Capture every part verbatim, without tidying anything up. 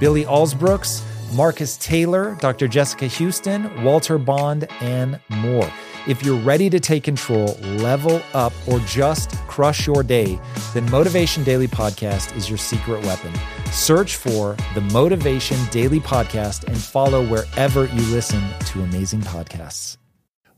Billy Alsbrooks, Marcus Taylor, Doctor Jessica Houston, Walter Bond, and more. If you're ready to take control, level up, or just crush your day, then Motivation Daily Podcast is your secret weapon. Search for the Motivation Daily Podcast and follow wherever you listen to amazing podcasts.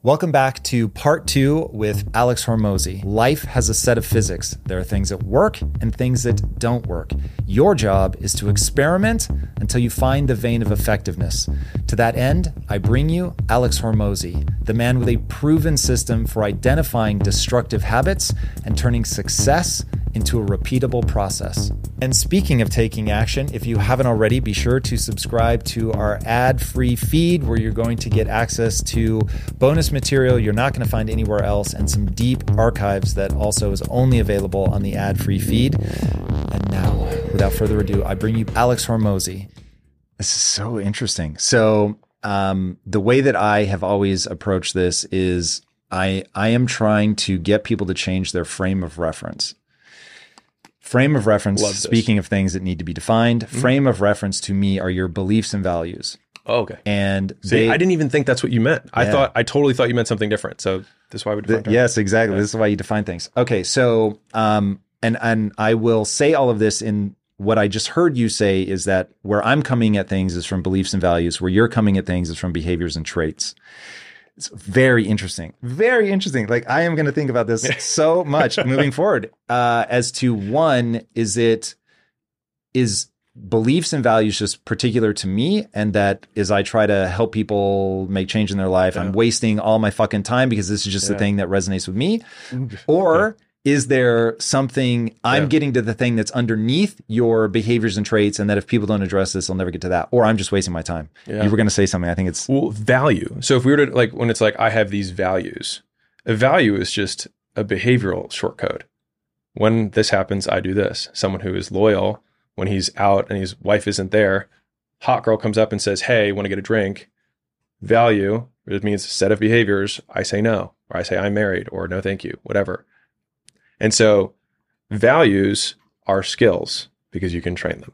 Welcome back to part two with Alex Hormozi. Life has a set of physics. There are things that work and things that don't work. Your job is to experiment until you find the vein of effectiveness. To that end, I bring you Alex Hormozi, the man with a proven system for identifying destructive habits and turning success into a repeatable process. And speaking of taking action, if you haven't already, be sure to subscribe to our ad-free feed, where you're going to get access to bonus material you're not going to find anywhere else and some deep archives that also is only available on the ad-free feed. And now, without further ado, I bring you Alex Hormozi. This is so interesting. So um, the way that I have always approached this is I I am trying to get people to change their frame of reference. Frame of reference, speaking of things that need to be defined, mm-hmm. frame of reference to me are your beliefs and values. Oh, okay. And See, they, I didn't even think that's what you meant. Yeah. I thought, I totally thought you meant something different. So that's why I would define the, Yes, exactly. Yeah. This is why you define things. Okay. So, um, and, and I will say all of this in what I just heard you say is that where I'm coming at things is from beliefs and values. Where you're coming at things is from behaviors and traits. It's very interesting. Very interesting. Like, I am going to think about this so much moving forward uh, as to one, is it, is beliefs and values just particular to me? And that is, I try to help people make change in their life. Yeah. I'm wasting all my fucking time because this is just yeah. the thing that resonates with me. Or yeah. is there something I'm yeah. getting to the thing that's underneath your behaviors and traits, and that if people don't address this, they'll never get to that? Or I'm just wasting my time. Yeah. You were going to say something. I think it's well, value. So if we were to, like, when it's like, I have these values, a value is just a behavioral short code. When this happens, I do this. Someone who is loyal, when he's out and his wife isn't there, hot girl comes up and says, hey, want to get a drink? Value, it means a set of behaviors. I say no, or I say I'm married, or no, thank you, whatever. And so values are skills because you can train them.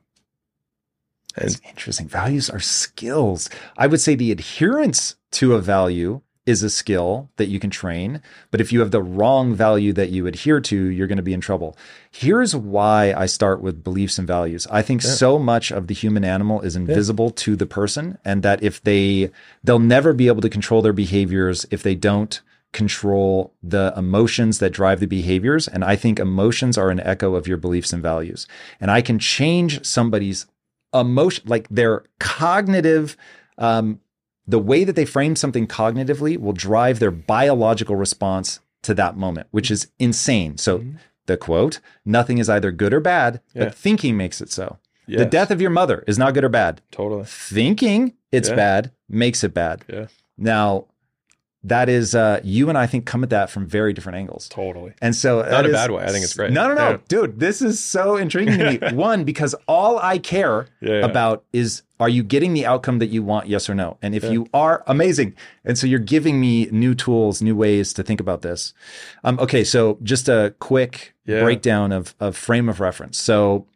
And that's interesting. Values are skills. I would say the adherence to a value is a skill that you can train. But if you have the wrong value that you adhere to, you're going to be in trouble. Here's why I start with beliefs and values. I think yeah. so much of the human animal is invisible yeah. to the person, and that if they, they'll never be able to control their behaviors if they don't control the emotions that drive the behaviors. And I think emotions are an echo of your beliefs and values. And I can change somebody's emotion, like their cognitive, um, the way that they frame something cognitively will drive their biological response to that moment, which is insane. So mm-hmm. the quote, nothing is either good or bad, yeah. but thinking makes it so. Yes. The death of your mother is not good or bad. Totally. Thinking it's yeah. bad makes it bad. Yeah. Now, that is, uh, you and I think come at that from very different angles. Totally. And so, not a is, bad way. I think it's great. No, no, no, yeah. dude. This is so intriguing to me. One, because all I care yeah, yeah. about is, are you getting the outcome that you want? Yes or no? And if yeah. you are, amazing. And so you're giving me new tools, new ways to think about this. Um, okay. So just a quick yeah. breakdown of, of frame of reference. So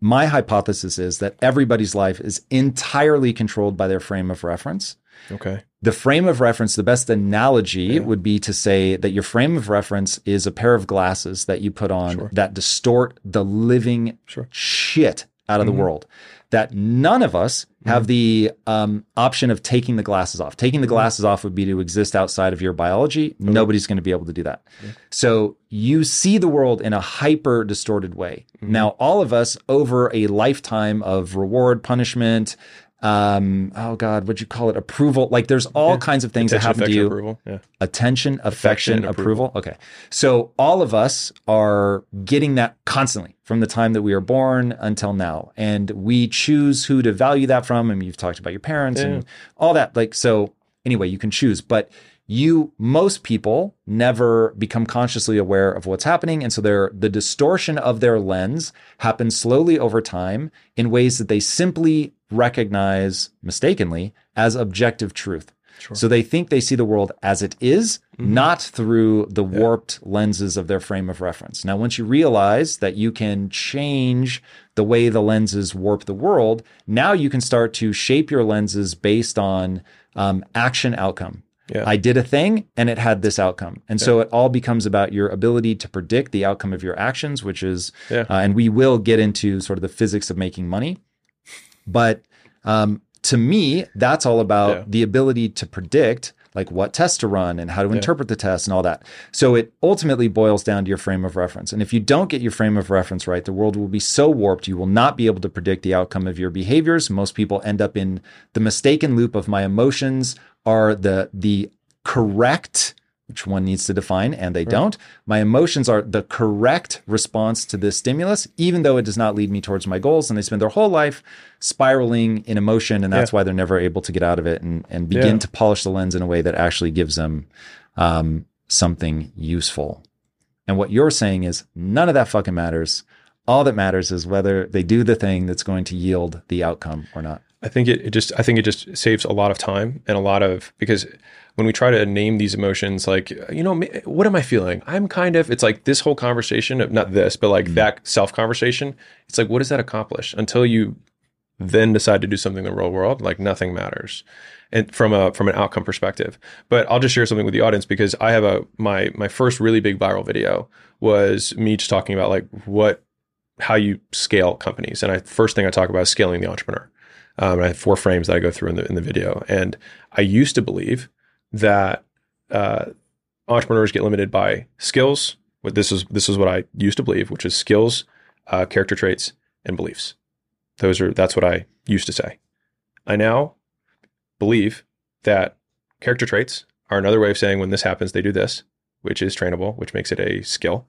my hypothesis is that everybody's life is entirely controlled by their frame of reference. Okay. The frame of reference, the best analogy yeah. would be to say that your frame of reference is a pair of glasses that you put on sure. that distort the living sure. shit out of mm-hmm. the world. that none of us have the um, option of taking the glasses off. Taking the glasses off would be to exist outside of your biology. Okay. Nobody's going to be able to do that. Okay. So you see the world in a hyper distorted way. Mm-hmm. Now, all of us over a lifetime of reward, punishment, um, oh God, what'd you call it? Approval. Like there's all yeah. kinds of things attention, that happen to you. Approval. Yeah. Attention, affection, affection approval. approval. Okay. So all of us are getting that constantly from the time that we are born until now. And we choose who to value that from. I mean, you've talked about your parents yeah. and all that. Like, so anyway, you can choose, but you, most people never become consciously aware of what's happening. And so their the distortion of their lens happens slowly over time in ways that they simply recognize mistakenly as objective truth. Sure. So they think they see the world as it is, mm-hmm. not through the warped yeah. lenses of their frame of reference. Now, once you realize that you can change the way the lenses warp the world, now you can start to shape your lenses based on um, action outcome. Yeah. I did a thing and it had this outcome. And yeah. so it all becomes about your ability to predict the outcome of your actions, which is, yeah. uh, and we will get into sort of the physics of making money. But um, to me, that's all about yeah. the ability to predict like what tests to run and how to yeah. interpret the tests and all that. So it ultimately boils down to your frame of reference. And if you don't get your frame of reference right, the world will be so warped, you will not be able to predict the outcome of your behaviors. Most people end up in the mistaken loop of my emotions are the the correct, which one needs to define, and they right. don't. My emotions are the correct response to this stimulus, even though it does not lead me towards my goals. And they spend their whole life spiraling in emotion, and that's yeah. why they're never able to get out of it and, and begin yeah. to polish the lens in a way that actually gives them um, something useful. And what you're saying is none of that fucking matters. All that matters is whether they do the thing that's going to yield the outcome or not. I think it, it just I think it just saves a lot of time and a lot of, because when we try to name these emotions, like, you know, what am I feeling? I'm kind of, it's like this whole conversation of not this, but like mm-hmm. that self conversation. It's like, what does that accomplish until you then decide to do something in the real world? Like nothing matters. And from a, from an outcome perspective, but I'll just share something with the audience, because I have a, my, my first really big viral video was me just talking about like what, how you scale companies. And I, first thing I talk about is scaling the entrepreneur. Um, and I have four frames that I go through in the in the video. And I used to believe that uh, entrepreneurs get limited by skills. But this is this is what I used to believe, which is skills, uh, character traits, and beliefs. Those are that's what I used to say. I now believe that character traits are another way of saying when this happens, they do this, which is trainable, which makes it a skill.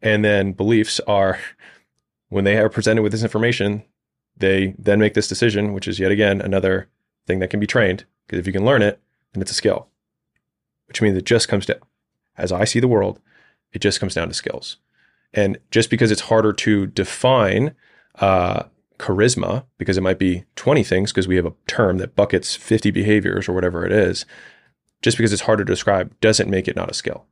And then beliefs are when they are presented with this information, they then make this decision, which is yet again another thing that can be trained, because if you can learn it, then it's a skill, which means it just comes down, as I see the world, it just comes down to skills. And just because it's harder to define uh, charisma, because it might be twenty things, because we have a term that buckets fifty behaviors or whatever it is, just because it's harder to describe doesn't make it not a skill.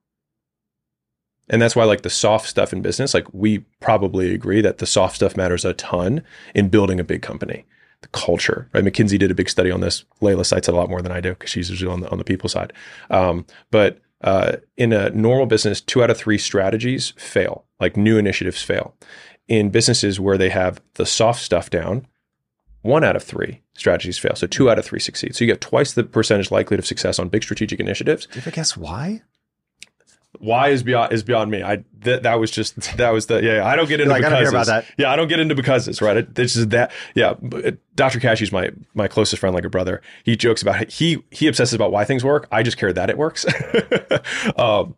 And that's why like the soft stuff in business, like we probably agree that the soft stuff matters a ton in building a big company, the culture, right? McKinsey did a big study on this. Layla cites it a lot more than I do because she's usually on the, on the people side. Um, but uh, in a normal business, two out of three strategies fail, like new initiatives fail. In businesses where they have the soft stuff down, one out of three strategies fail. So two out of three succeed. So you get twice the percentage likelihood of success on big strategic initiatives. Do you ever guess why? Why is beyond is beyond me. I th- that was just that was the yeah. yeah I don't get into like, because I don't hear about that. Yeah, I don't get into becauses, right? It, it's just that yeah. Doctor Cash is my my closest friend, like a brother. He jokes about it. he he obsesses about why things work. I just care that it works. um,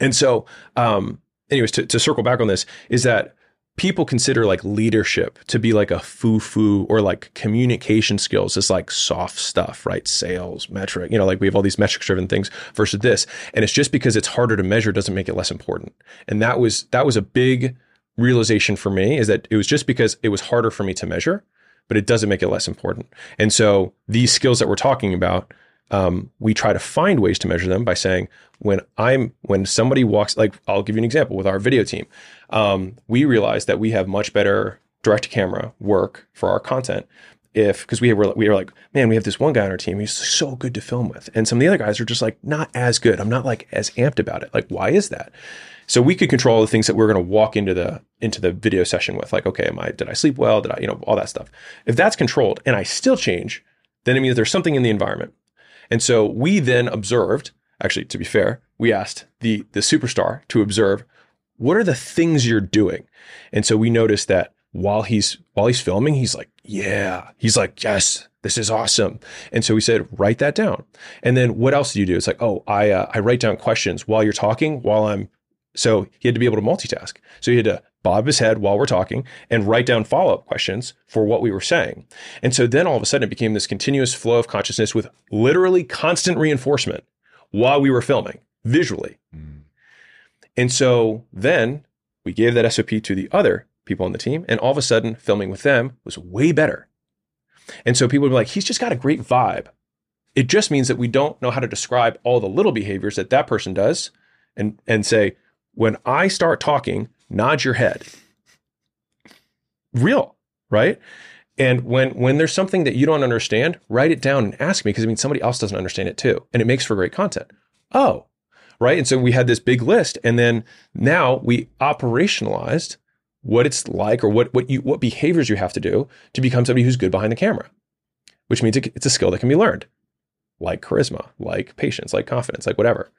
and so, um, anyways, to, to circle back on this is that people consider like leadership to be like a foo-foo, or like communication skills is like soft stuff, right? Sales, metric, you know, like we have all these metrics driven things versus this. And it's just because it's harder to measure doesn't make it less important. And that was, that was a big realization for me, is that it was just because it was harder for me to measure, but it doesn't make it less important. And so these skills that we're talking about, um, we try to find ways to measure them by saying, when I'm, when somebody walks, like I'll give you an example with our video team. Um, we realized that we have much better direct to camera work for our content if, because we were we were like, man, we have this one guy on our team, he's so good to film with. And some of the other guys are just like, not as good. I'm not like as amped about it. Like, why is that? So we could control the things that we're going to walk into the into the video session with. Like, okay, am I, did I sleep well? Did I, you know, all that stuff. If that's controlled and I still change, then it means there's something in the environment. And so we then observed, actually, to be fair, we asked the the superstar to observe, what are the things you're doing? And so we noticed that while he's while he's filming, he's like, yeah, he's like, yes, this is awesome. And so we said, write that down. And then what else do you do? It's like, oh, I uh, I write down questions while you're talking, while I'm. So he had to be able to multitask. So he had to bob his head while we're talking and write down follow-up questions for what we were saying. And so then all of a sudden it became this continuous flow of consciousness with literally constant reinforcement while we were filming visually. Mm. And so then we gave that S O P to the other people on the team, and all of a sudden filming with them was way better. And so people would be like, he's just got a great vibe. It just means that we don't know how to describe all the little behaviors that that person does and, and say, when I start talking, nod your head. Real, right? And when when there's something that you don't understand, write it down and ask me, because I mean, somebody else doesn't understand it too. And it makes for great content. Oh, right? And so we had this big list, and then now we operationalized what it's like, or what what you what behaviors you have to do to become somebody who's good behind the camera, which means it, it's a skill that can be learned, like charisma, like patience, like confidence, like whatever.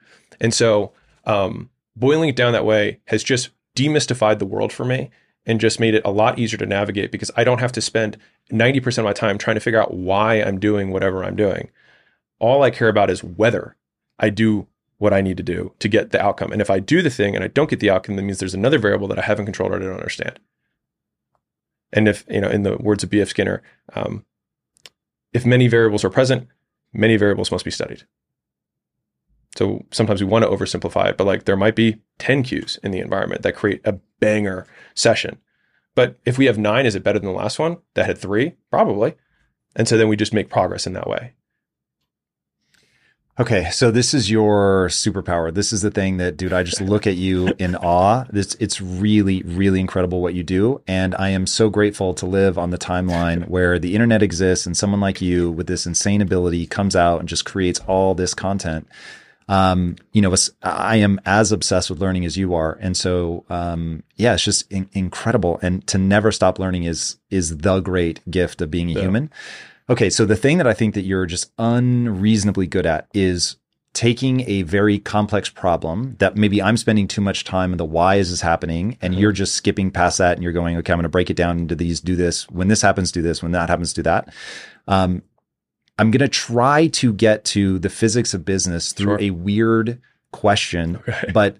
And so, um, boiling it down that way has just demystified the world for me and just made it a lot easier to navigate, because I don't have to spend ninety percent of my time trying to figure out why I'm doing whatever I'm doing. All I care about is whether I do what I need to do to get the outcome. And if I do the thing and I don't get the outcome, that means there's another variable that I haven't controlled or I don't understand. And if, you know, in the words of B F Skinner, um, if many variables are present, many variables must be studied. So sometimes we want to oversimplify it, but like there might be ten cues in the environment that create a banger session. But if we have nine, is it better than the last one that had three? Probably. And so then we just make progress in that way. Okay. So this is your superpower. This is the thing that, dude, I just look at you in awe. This, it's really, really incredible what you do. And I am so grateful to live on the timeline where the internet exists and someone like you with this insane ability comes out and just creates all this content. Um, you know, I am as obsessed with learning as you are. And so, um, yeah, it's just in- incredible. And to never stop learning is, is the great gift of being a yeah. human. Okay. So the thing that I think that you're just unreasonably good at is taking a very complex problem that maybe I'm spending too much time on the why is this happening. And mm-hmm. you're just skipping past that and you're going, okay, I'm going to break it down into these, do this, when this happens, do this, when that happens, do that. Um, I'm going to try to get to the physics of business through sure. a weird question, right. but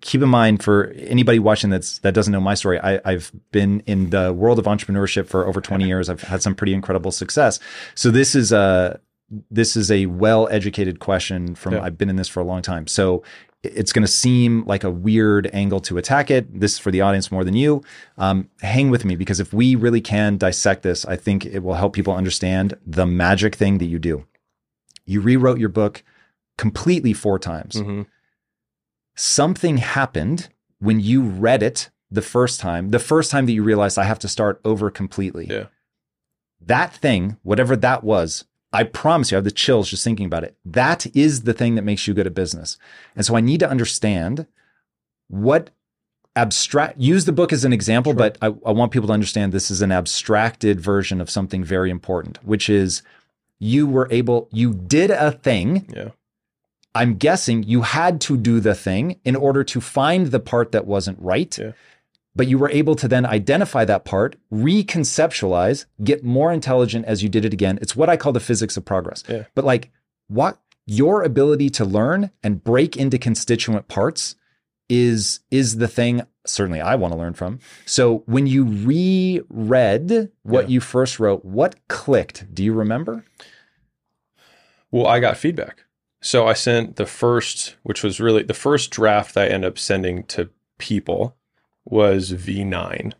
keep in mind for anybody watching that's, that doesn't know my story, I, I've been in the world of entrepreneurship for over twenty years. I've had some pretty incredible success. So this is a, this is a well-educated question from, yeah. I've been in this for a long time. So it's going to seem like a weird angle to attack it. This is for the audience more than you. Um, hang with me, because if we really can dissect this, I think it will help people understand the magic thing that you do. You rewrote your book completely four times. Mm-hmm. Something happened when you read it the first time, the first time that you realized I have to start over completely. Yeah. That thing, whatever that was, I promise you, I have the chills just thinking about it. That is the thing that makes you good at business. And so I need to understand what abstract, use the book as an example, sure. but I, I want people to understand this is an abstracted version of something very important, which is you were able, you did a thing. Yeah. I'm guessing you had to do the thing in order to find the part that wasn't right. Yeah. But you were able to then identify that part, reconceptualize, get more intelligent as you did it again. It's what I call the physics of progress. Yeah. But like what your ability to learn and break into constituent parts is, is the thing certainly I want to learn from. So when you reread what yeah. you first wrote, what clicked? Do you remember? Well, I got feedback. So I sent the first, which was really the first draft that I ended up sending to people, was V nine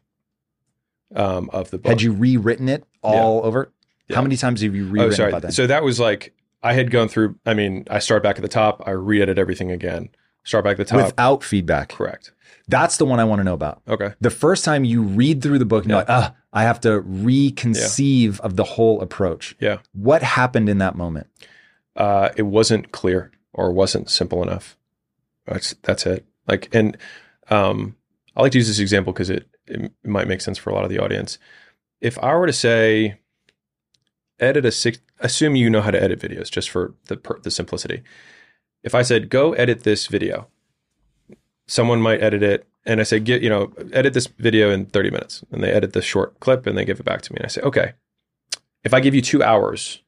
um, of the book. Had you rewritten it all yeah. over? Yeah. How many times have you rewritten oh, sorry. By then? So that was like, I had gone through, I mean, I start back at the top, I re-edit everything again. Start back at the top. Without feedback. Correct. That's the one I want to know about. Okay. The first time you read through the book, and yeah. you're like, ah, I have to reconceive yeah. of the whole approach. Yeah. What happened in that moment? Uh, it wasn't clear or wasn't simple enough. That's that's it. Like, and um, I like to use this example because it, it might make sense for a lot of the audience. If I were to say, edit a six, assume you know how to edit videos, just for the per, the simplicity. If I said, go edit this video, someone might edit it. And I say, get, you know, edit this video in thirty minutes. And they edit the short clip and they give it back to me. And I say, okay, if I give you two hours,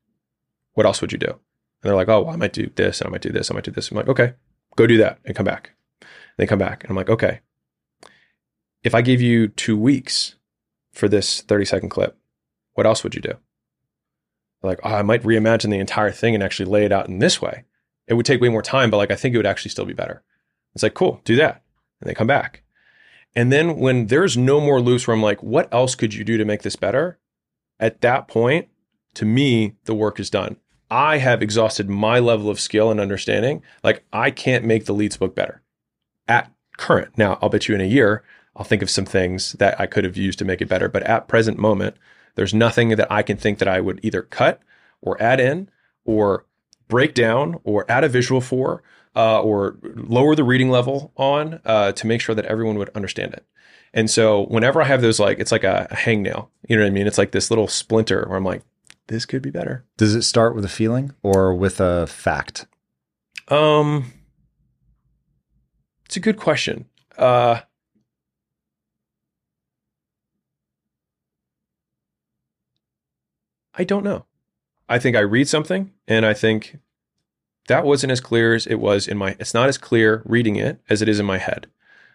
what else would you do? And they're like, oh, well, I might do this. And I might do this. I might do this. I'm like, okay, go do that and come back. And they come back. And I'm like, okay, if I give you two weeks for this thirty second clip, what else would you do? They're like, oh, I might reimagine the entire thing and actually lay it out in this way. It would take way more time, but like, I think it would actually still be better. It's like, cool, do that. And they come back. And then when there's no more loops where I'm like, what else could you do to make this better? At that point, to me, the work is done. I have exhausted my level of skill and understanding. Like, I can't make the leads book better at current. Now, I'll bet you in a year, I'll think of some things that I could have used to make it better. But at present moment, there's nothing that I can think that I would either cut or add in or break down or add a visual for uh, or lower the reading level on uh, to make sure that everyone would understand it. And so whenever I have those, like, it's like a, a hangnail, you know what I mean? It's like this little splinter where I'm like, this could be better. Does it start with a feeling or with a fact? Um, it's a good question. Uh, I don't know. I think I read something and I think that wasn't as clear as it was in my, it's not as clear reading it as it is in my head.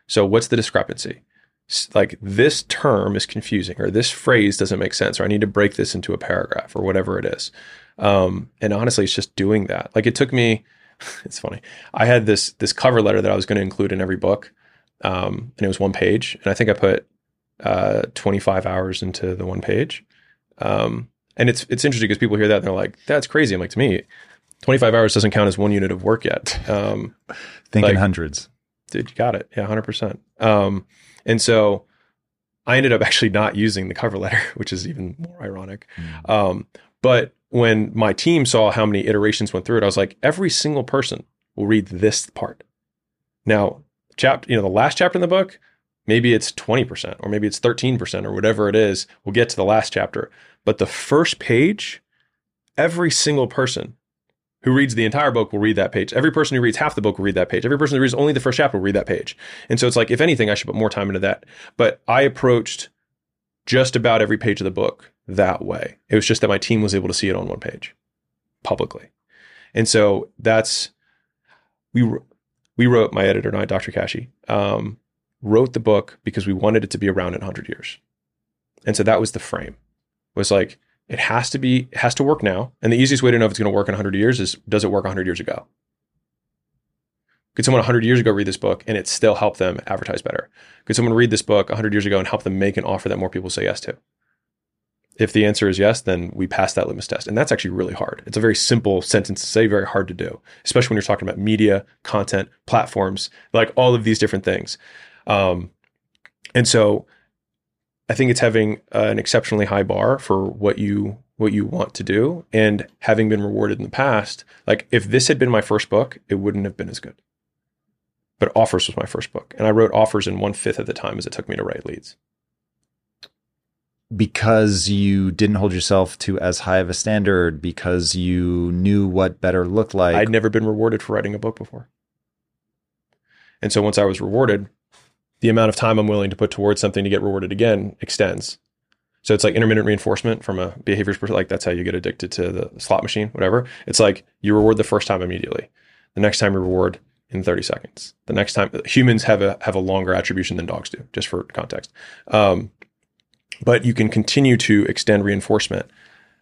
So what's the discrepancy? Like, this term is confusing, or this phrase doesn't make sense, or I need to break this into a paragraph, or whatever it is. Um, and honestly, it's just doing that. Like, it took me, it's funny. I had this, this cover letter that I was going to include in every book. Um, and it was one page. And I think I put, uh, twenty-five hours into the one page. Um, And it's it's interesting because people hear that and they're like, that's crazy. I'm like, to me, twenty-five hours doesn't count as one unit of work yet. Um, Thinking like, hundreds. Dude, you got it. Yeah, one hundred percent. Um, and so I ended up actually not using the cover letter, which is even more ironic. Mm. Um, but when my team saw how many iterations went through it, I was like, every single person will read this part. Now, chapter, you know, the last chapter in the book, maybe it's twenty percent or maybe it's thirteen percent or whatever it is. We'll get to the last chapter. But the first page, every single person who reads the entire book will read that page. Every person who reads half the book will read that page. Every person who reads only the first chapter will read that page. And so it's like, if anything, I should put more time into that. But I approached just about every page of the book that way. It was just that my team was able to see it on one page publicly. And so that's, we we wrote, my editor and I, Doctor Cash, um, wrote the book because we wanted it to be around in one hundred years. And so that was the frame. Was like, it has to be, it has to work now. And the easiest way to know if it's going to work in one hundred years is, does it work one hundred years ago? Could someone one hundred years ago read this book and it still help them advertise better? Could someone read this book one hundred years ago and help them make an offer that more people say yes to? If the answer is yes, then we pass that litmus test. And that's actually really hard. It's a very simple sentence to say, very hard to do, especially when you're talking about media, content, platforms, like all of these different things. Um, and so I think it's having uh, an exceptionally high bar for what you what you want to do, and having been rewarded in the past. Like, if this had been my first book, it wouldn't have been as good. But Offers was my first book, and I wrote Offers in one fifth of the time as it took me to write Leads. Because you didn't hold yourself to as high of a standard, because you knew what better looked like. I'd never been rewarded for writing a book before. And so once I was rewarded, the amount of time I'm willing to put towards something to get rewarded again extends. So it's like intermittent reinforcement from a behaviors perspective. Like, that's how you get addicted to the slot machine, whatever. It's like, you reward the first time immediately. The next time you reward in thirty seconds. The next time, humans have a have a longer attribution than dogs do, just for context. Um, but you can continue to extend reinforcement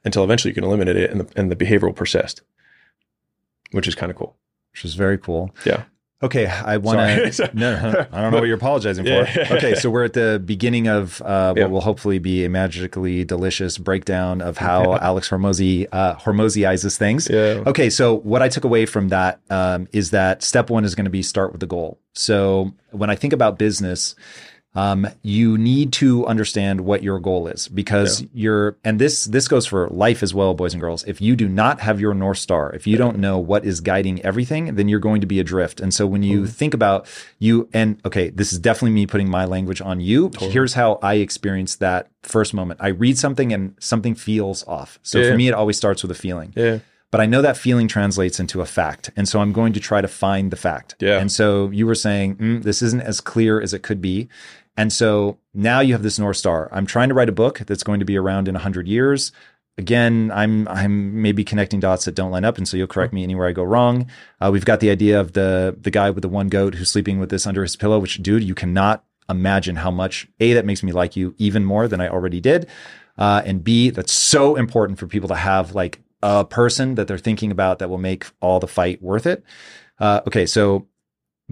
until eventually you can eliminate it, and the, and the behavior will persist, which is kind of cool. Which is very cool. Yeah. Okay, I want to. No, I don't know what you're apologizing for. Yeah. Okay, so we're at the beginning of uh, yeah. what will hopefully be a magically delicious breakdown of how Alex Hormozi uh, Hormoziizes things. Yeah. Okay, so what I took away from that um, is that step one is going to be start with the goal. So when I think about business, um, you need to understand what your goal is, because yeah. you're, and this this goes for life as well, boys and girls. If you do not have your North Star, if you don't know what is guiding everything, then you're going to be adrift. And so when you mm-hmm. think about you, and okay, this is definitely me putting my language on you. Totally. Here's how I experienced that first moment. I read something and something feels off. So yeah. for me, it always starts with a feeling. Yeah. But I know that feeling translates into a fact. And so I'm going to try to find the fact. Yeah. And so you were saying, mm, this isn't as clear as it could be. And so now you have this North Star. I'm trying to write a book that's going to be around in one hundred years. Again, I'm I'm maybe connecting dots that don't line up, and so you'll correct me anywhere I go wrong. Uh, we've got the idea of the the guy with the one goat who's sleeping with this under his pillow, which, dude, you cannot imagine how much, A, that makes me like you even more than I already did, uh, and B, that's so important for people to have like a person that they're thinking about that will make all the fight worth it. Uh, okay, so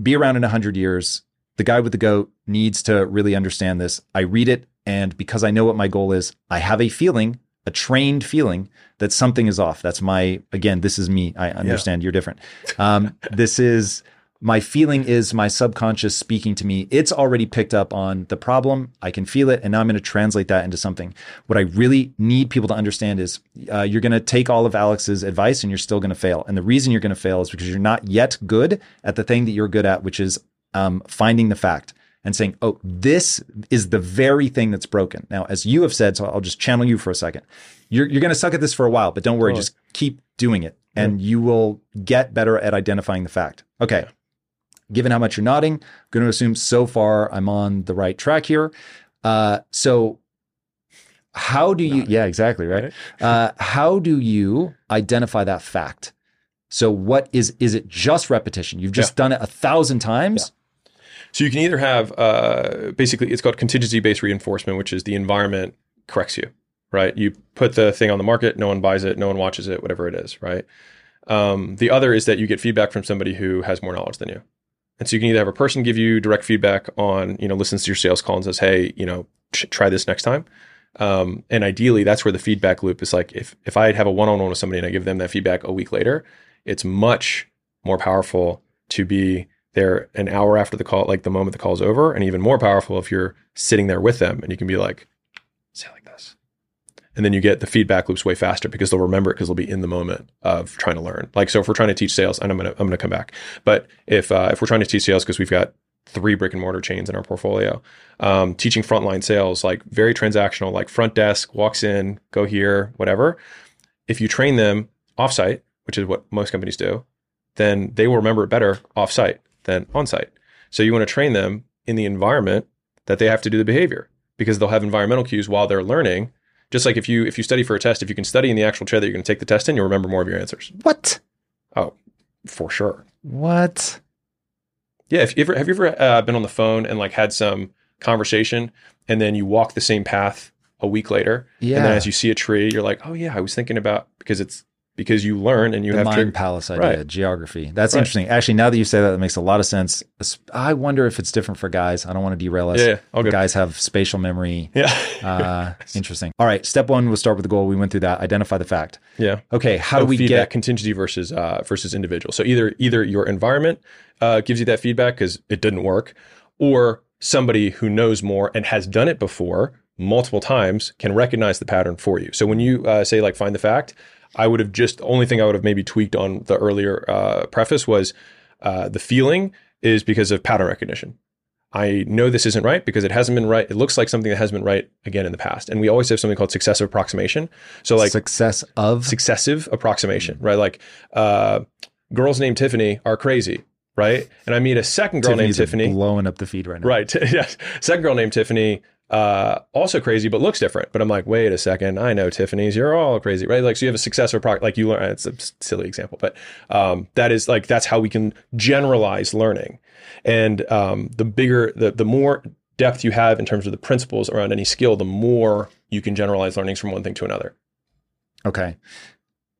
be around in one hundred years. The guy with the goat needs to really understand this. I read it, and because I know what my goal is, I have a feeling, a trained feeling, that something is off. That's my, again, this is me. I understand yeah. you're different. Um, this is, my feeling is my subconscious speaking to me. It's already picked up on the problem. I can feel it, and now I'm going to translate that into something. What I really need people to understand is uh, you're going to take all of Alex's advice, and you're still going to fail. And the reason you're going to fail is because you're not yet good at the thing that you're good at, which is Um, finding the fact and saying, oh, this is the very thing that's broken. Now, as you have said, so I'll just channel you for a second. You're, you're going to suck at this for a while, but don't worry, oh. just keep doing it and yeah. you will get better at identifying the fact. Okay. Yeah. Given how much you're nodding, I'm going to assume so far I'm on the right track here. Uh, so how do you, yeah, exactly. Right. Uh, how do you identify that fact? So what is, is it just repetition? You've just yeah. done it a thousand times. Yeah. So you can either have, uh, basically it's called contingency-based reinforcement, which is the environment corrects you, right? You put the thing on the market, no one buys it, no one watches it, whatever it is, right? Um, the other is that you get feedback from somebody who has more knowledge than you. And so you can either have a person give you direct feedback on, you know, listens to your sales call and says, hey, you know, try this next time. Um, and ideally that's where the feedback loop is like, if, if I have a one-on-one with somebody and I give them that feedback a week later, it's much more powerful to be there an hour after the call, like the moment the call is over, and even more powerful if you're sitting there with them and you can be like, say it like this. And then you get the feedback loops way faster because they'll remember it because they'll be in the moment of trying to learn. Like, so if we're trying to teach sales, and I'm gonna I'm gonna come back, but if uh, if we're trying to teach sales because we've got three brick and mortar chains in our portfolio, um, teaching frontline sales, like very transactional, like front desk walks in, go here, whatever. If you train them offsite, which is what most companies do, then they will remember it better offsite than onsite. So you want to train them in the environment that they have to do the behavior, because they'll have environmental cues while they're learning. Just like if you if you study for a test, if you can study in the actual chair that you're going to take the test in, you'll remember more of your answers. What? Oh, for sure. What? Yeah. If you ever, have you ever uh, been on the phone and like had some conversation, and then you walk the same path a week later, yeah. and then as you see a tree, you're like, oh yeah, I was thinking about, because it's. Because you learn and you the have mind trigger. Palace idea, right. Geography. That's right. Interesting. Actually, now that you say that, that makes a lot of sense. I wonder if it's different for guys. I don't want to derail us. Yeah, yeah. Guys have spatial memory. Yeah. uh, interesting. All right. Step one was start with the goal. We went through that. Identify the fact. Yeah. Okay. How so do we feedback, get contingency versus uh, versus individual? So either either your environment uh, gives you that feedback because it didn't work, or somebody who knows more and has done it before multiple times can recognize the pattern for you. So when you uh, say like find the fact. I would have just, the only thing I would have maybe tweaked on the earlier uh, preface was uh, the feeling is because of pattern recognition. I know this isn't right because it hasn't been right. It looks like something that hasn't been right again in the past. And we always have something called successive approximation. So like success of successive approximation, mm-hmm. right? Like uh, girls named Tiffany are crazy. Right. And I meet a second girl Tiffany's named Tiffany blowing up the feed right now. Right. Yes. Second girl named Tiffany. Uh, also crazy, but looks different. But I'm like, wait a second. I know Tiffany's. You're all crazy, right? Like, so you have a successful product. Like you learn. It's a silly example, but um, that is like that's how we can generalize learning. And um, the bigger, the the more depth you have in terms of the principles around any skill, the more you can generalize learnings from one thing to another. Okay,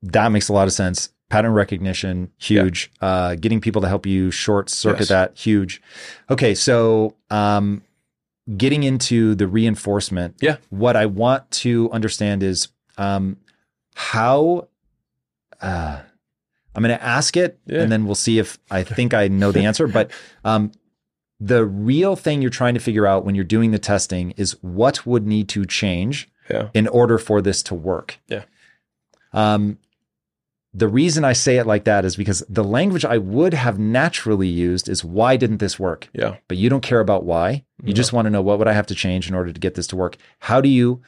that makes a lot of sense. Pattern recognition, huge. Yeah. Uh, getting people to help you short circuit yes. that, huge. Okay, so um, getting into the reinforcement, yeah. what I want to understand is um, how, uh, I'm going to ask it yeah. and then we'll see if I think I know the answer, but um, the real thing you're trying to figure out when you're doing the testing is what would need to change yeah. in order for this to work. Yeah. Um, the reason I say it like that is because the language I would have naturally used is, why didn't this work? Yeah. But you don't care about why. You no. just want to know, what would I have to change in order to get this to work? How do you,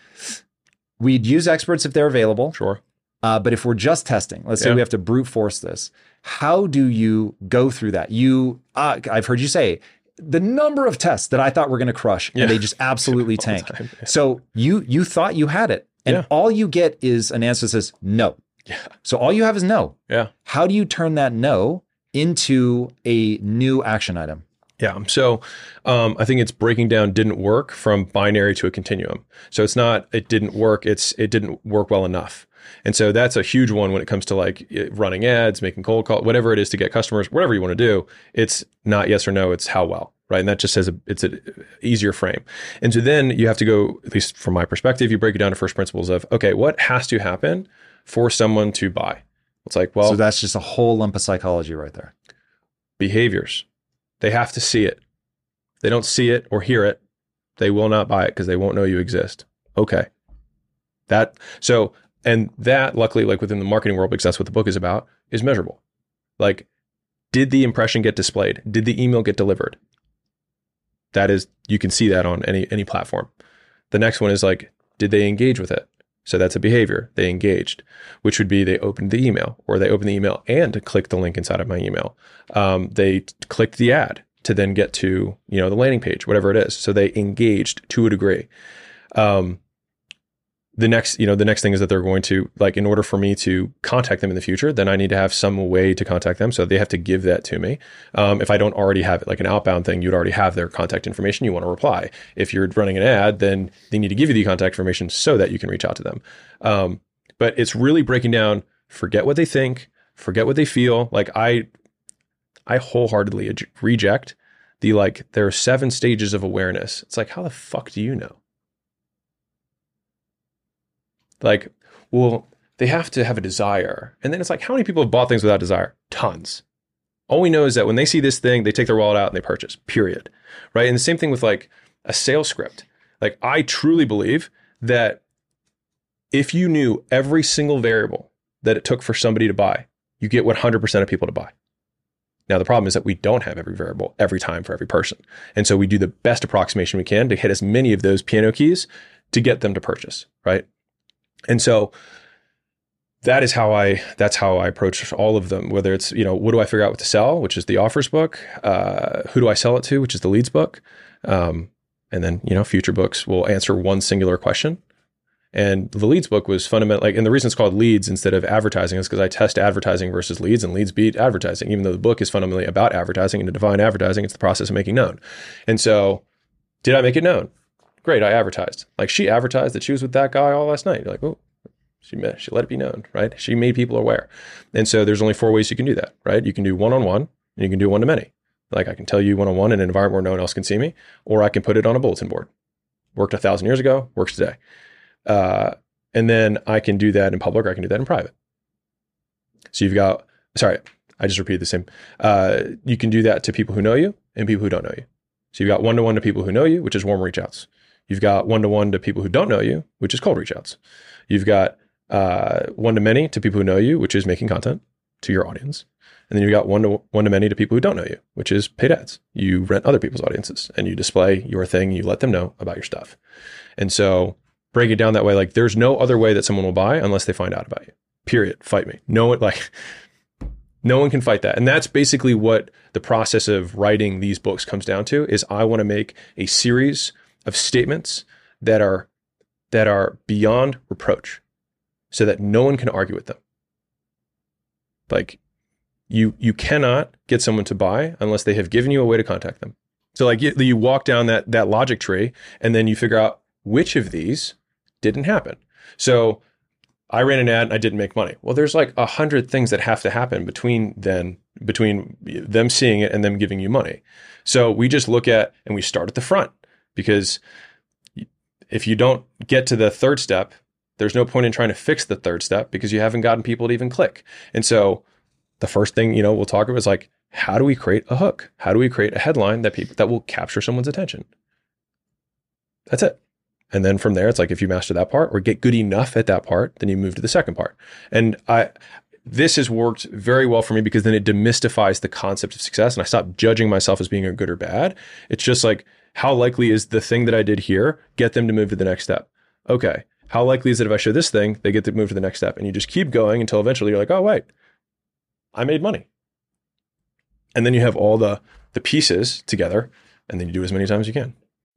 we'd use experts if they're available. Sure. Uh, but if we're just testing, let's yeah. say we have to brute force this. How do you go through that? You, uh, I've heard you say the number of tests that I thought were going to crush yeah. and they just absolutely tank. Yeah. So you, you thought you had it and yeah. all you get is an answer that says no. Yeah. So all you have is no. Yeah. How do you turn that no into a new action item? Yeah. So um, I think it's breaking down didn't work from binary to a continuum. So it's not, it didn't work. It's, it didn't work well enough. And so that's a huge one when it comes to like running ads, making cold calls, whatever it is to get customers, whatever you want to do. It's not yes or no, it's how well. Right. And that just has a, it's an easier frame. And so then you have to go, at least from my perspective, you break it down to first principles of, okay, what has to happen for someone to buy? It's like, well, so that's just a whole lump of psychology right there. Behaviors. They have to see it. They don't see it or hear it, they will not buy it because they won't know you exist. Okay. That, so, and that luckily, like within the marketing world, because that's what the book is about, is measurable. Like, did the impression get displayed? Did the email get delivered? That is, you can see that on any, any platform. The next one is like, did they engage with it? So that's a behavior. They engaged, which would be they opened the email, or they opened the email and clicked the link inside of my email. Um, they t- clicked the ad to then get to, you know, the landing page, whatever it is. So they engaged to a degree. Um, the next, you know, the next thing is that they're going to, like, in order for me to contact them in the future, then I need to have some way to contact them. So they have to give that to me. Um, if I don't already have it, like an outbound thing, you'd already have their contact information. You want to reply. If you're running an ad, then they need to give you the contact information so that you can reach out to them. Um, but it's really breaking down, forget what they think, forget what they feel. Like I, I wholeheartedly ad- reject the, like, there are seven stages of awareness. It's like, how the fuck do you know? Like, well, they have to have a desire. And then it's like, how many people have bought things without desire? Tons. All we know is that when they see this thing, they take their wallet out and they purchase, period. Right. And the same thing with like a sales script. Like, I truly believe that if you knew every single variable that it took for somebody to buy, you get one hundred percent of people to buy. Now, the problem is that we don't have every variable every time for every person. And so we do the best approximation we can to hit as many of those piano keys to get them to purchase. Right. And so that is how I, that's how I approach all of them, whether it's, you know, what do I figure out what to sell, which is the offers book, uh, who do I sell it to, which is the leads book. Um, and then, you know, future books will answer one singular question. And the leads book was fundamental. Like, and the reason it's called leads instead of advertising is because I test advertising versus leads, and leads beat advertising, even though the book is fundamentally about advertising. And to define advertising, it's the process of making known. And so did I make it known? Great, I advertised. Like, she advertised that she was with that guy all last night. You're like, oh, she met, she let it be known, right? She made people aware. And so there's only four ways you can do that, right? You can do one-on-one, and you can do one-to-many. Like, I can tell you one-on-one in an environment where no one else can see me, or I can put it on a bulletin board. Worked a thousand years ago, works today. Uh, and then I can do that in public, or I can do that in private. So you've got, sorry, I just repeated the same. Uh, you can do that to people who know you and people who don't know you. So you've got one-to-one to people who know you, which is warm reach outs. You've got one-to-one to people who don't know you, which is cold reach outs. You've got uh, one-to-many to people who know you, which is making content to your audience. And then you've got one-to-one-to-many to people who don't know you, which is paid ads. You rent other people's audiences and you display your thing. You let them know about your stuff. And so break it down that way. Like, there's no other way that someone will buy unless they find out about you. Period. Fight me. No one, like, no one can fight that. And that's basically what the process of writing these books comes down to, is I want to make a series of statements that are that are beyond reproach, so that no one can argue with them. Like, you you cannot get someone to buy unless they have given you a way to contact them. So like you, you walk down that that logic tree, and then you figure out which of these didn't happen. So I ran an ad and I didn't make money. Well, there's like a hundred things that have to happen between then, between them seeing it and them giving you money. So we just look at, and we start at the front, because if you don't get to the third step, there's no point in trying to fix the third step because you haven't gotten people to even click. And so the first thing, you know, we'll talk about is like, how do we create a hook? How do we create a headline that people, that will capture someone's attention? That's it. And then from there, it's like, if you master that part or get good enough at that part, then you move to the second part. And I, this has worked very well for me because then it demystifies the concept of success. And I stopped judging myself as being a good or bad. It's just like, how likely is the thing that I did here, get them to move to the next step? Okay. How likely is it if I show this thing, they get to move to the next step? And you just keep going until eventually you're like, oh, wait, I made money. And then you have all the, the pieces together, and then you do as many times as you can.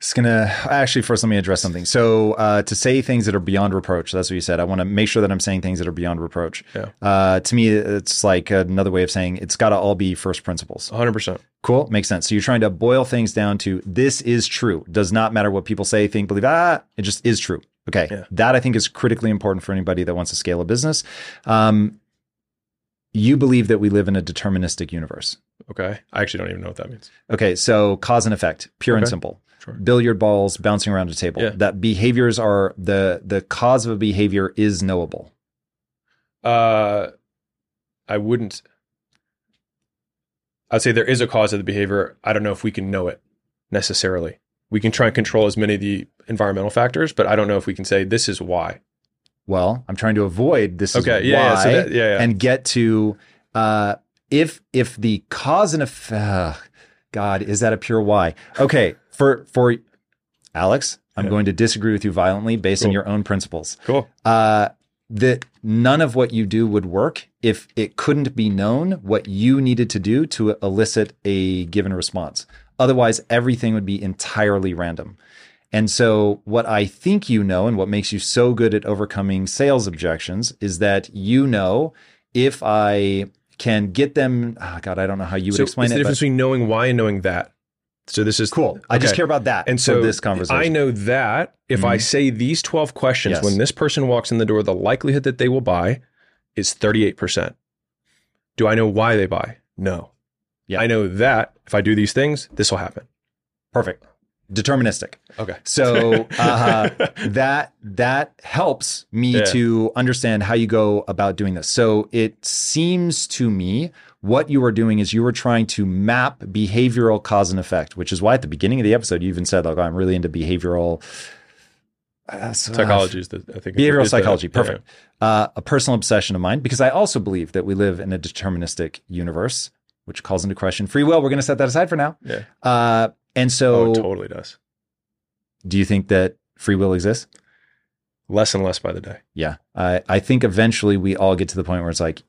It's gonna actually first let me address something. So uh, to say things that are beyond reproach, that's what you said. I want to make sure that I'm saying things that are beyond reproach. Yeah. Uh, to me, it's like another way of saying it's got to all be first principles. one hundred percent. Cool, makes sense. So you're trying to boil things down to this is true. Does not matter what people say, think, believe. Ah, it just is true. Okay, yeah. That I think is critically important for anybody that wants to scale a business. Um, you believe that we live in a deterministic universe. Okay. I actually don't even know what that means. Okay. So cause and effect, pure okay. and simple. Sure. Billiard balls bouncing around a table. Yeah. That behaviors are, the the cause of a behavior is knowable. Uh, I wouldn't. I'd say there is a cause of the behavior. I don't know if we can know it necessarily. We can try and control as many of the environmental factors, but I don't know if we can say this is why. Well, I'm trying to avoid this okay, is yeah, why yeah, so that, yeah, yeah. and get to uh, if if the cause and effect, uh, God, is that a pure why? Okay, for for Alex, I'm yeah. going to disagree with you violently based cool. on your own principles. Cool. Uh, that none of what you do would work if it couldn't be known what you needed to do to elicit a given response. Otherwise, everything would be entirely random. And so what I think you know, and what makes you so good at overcoming sales objections, is that you know if I can get them, oh God, I don't know how you would so explain it. So it's the difference between knowing why and knowing that. So this is cool. I okay. just care about that. And so this conversation, I know that if mm-hmm. I say these twelve questions, yes. when this person walks in the door, the likelihood that they will buy is thirty-eight percent. Do I know why they buy? No. Yeah. I know that if I do these things, this will happen. Perfect. Deterministic. Okay. So uh, that that helps me yeah. to understand how you go about doing this. So it seems to me what you are doing is you are trying to map behavioral cause and effect, which is why at the beginning of the episode, you even said, like, I'm really into behavioral uh, psychology. Is the, I think behavioral psychology. The, perfect. Yeah. Uh, a personal obsession of mine, because I also believe that we live in a deterministic universe, which calls into question free will. We're going to set that aside for now. Yeah. Uh, And so, oh, it totally does. Do you think that free will exists? Less and less by the day. Yeah. I, I think eventually we all get to the point where it's like,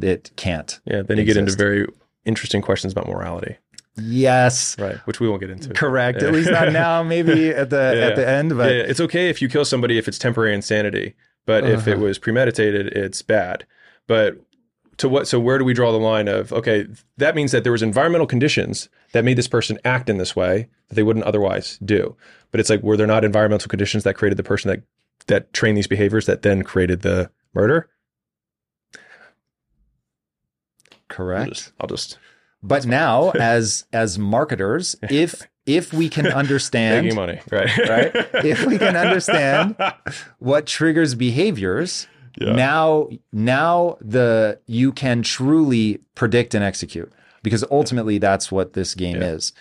it can't. Yeah. Then exist. You get into very interesting questions about morality. Yes. Right. Which we won't get into. Correct. Yeah. At least not now, maybe at the yeah. at the end. But yeah, it's okay if you kill somebody, if it's temporary insanity, but uh-huh. if it was premeditated, it's bad. But to what, so where do we draw the line of, okay, that means that there was environmental conditions that made this person act in this way that they wouldn't otherwise do. But it's like, were there not environmental conditions that created the person that, that trained these behaviors that then created the murder? Correct. I'll just, I'll just but now as, as marketers, if, if we can understand making money, right? right? If we can understand what triggers behaviors, yeah. Now, now the you can truly predict and execute, because ultimately that's what this game yeah. is.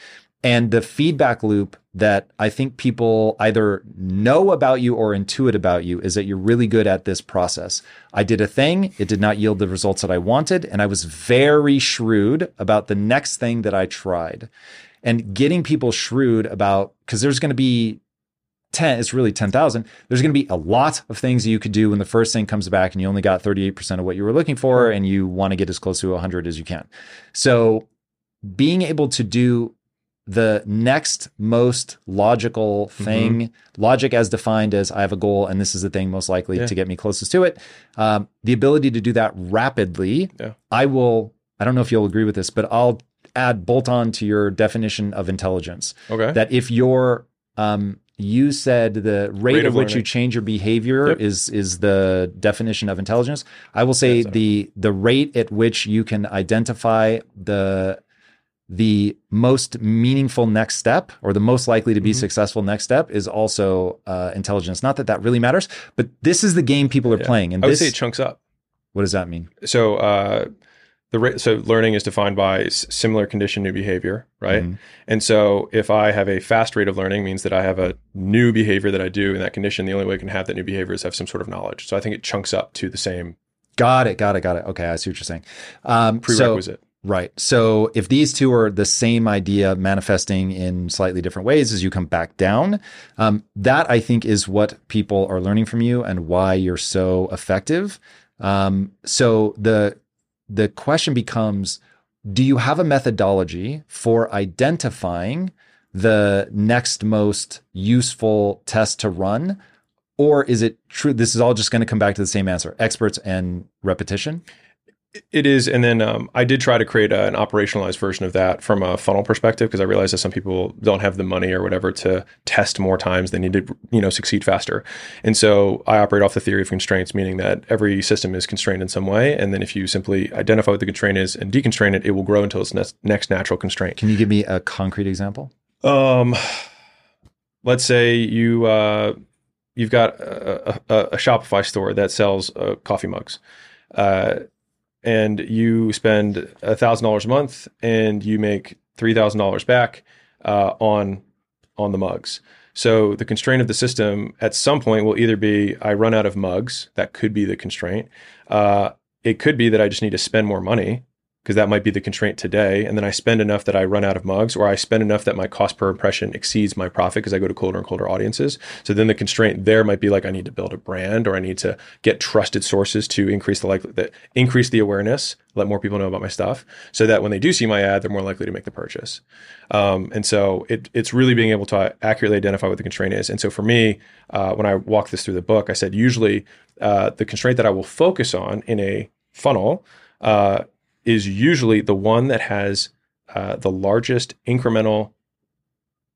And the feedback loop that I think people either know about you or intuit about you is that you're really good at this process. I did a thing. It did not yield the results that I wanted. And I was very shrewd about the next thing that I tried. And getting people shrewd about, because there's going to be ten, it's really ten thousand. There's going to be a lot of things that you could do when the first thing comes back and you only got thirty-eight percent of what you were looking for, and you want to get as close to one hundred as you can. So being able to do the next most logical thing, mm-hmm. logic as defined as I have a goal and this is the thing most likely yeah. to get me closest to it. Um, the ability to do that rapidly, yeah. I will, I don't know if you'll agree with this, but I'll add bolt on to your definition of intelligence. Okay. That if you're, um, you said the rate, rate at which learning. You change your behavior yep. is is the definition of intelligence. I will say That's the the rate at which you can identify the the most meaningful next step, or the most likely to be mm-hmm. successful next step, is also uh, intelligence. Not that that really matters, but this is the game people are yeah. playing. And I would this, say it chunks up. What does that mean? So uh, the rate, so learning is defined by similar condition, new behavior, right? Mm-hmm. And so if I have a fast rate of learning, means that I have a new behavior that I do in that condition. The only way I can have that new behavior is have some sort of knowledge. So I think it chunks up to the same. Got it. Got it. Got it. Okay. I see what you're saying. Um, prerequisite. So, right. So if these two are the same idea manifesting in slightly different ways as you come back down, um, that I think is what people are learning from you and why you're so effective. Um, so the, The question becomes, do you have a methodology for identifying the next most useful test to run? Or is it true? This is all just going to come back to the same answer, experts and repetition. It is. And then um, I did try to create a, an operationalized version of that from a funnel perspective, because I realized that some people don't have the money or whatever to test more times. They need to, you know, succeed faster. And so I operate off the theory of constraints, meaning that every system is constrained in some way. And then if you simply identify what the constraint is and deconstrain it, it will grow until its ne- next natural constraint. Can you give me a concrete example? Um, let's say you, uh, you've got a, a, a Shopify store that sells uh, coffee mugs. Uh, and you spend one thousand dollars a month and you make three thousand dollars back uh, on on the mugs. So the constraint of the system at some point will either be I run out of mugs. That could be the constraint. Uh, it could be that I just need to spend more money, because that might be the constraint today. And then I spend enough that I run out of mugs, or I spend enough that my cost per impression exceeds my profit because I go to colder and colder audiences. So then the constraint there might be like, I need to build a brand, or I need to get trusted sources to increase the likely that increase the awareness, let more people know about my stuff so that when they do see my ad, they're more likely to make the purchase. Um, and so it, it's really being able to accurately identify what the constraint is. And so for me, uh, when I walked this through the book, I said, usually uh, the constraint that I will focus on in a funnel uh, is usually the one that has uh, the largest incremental,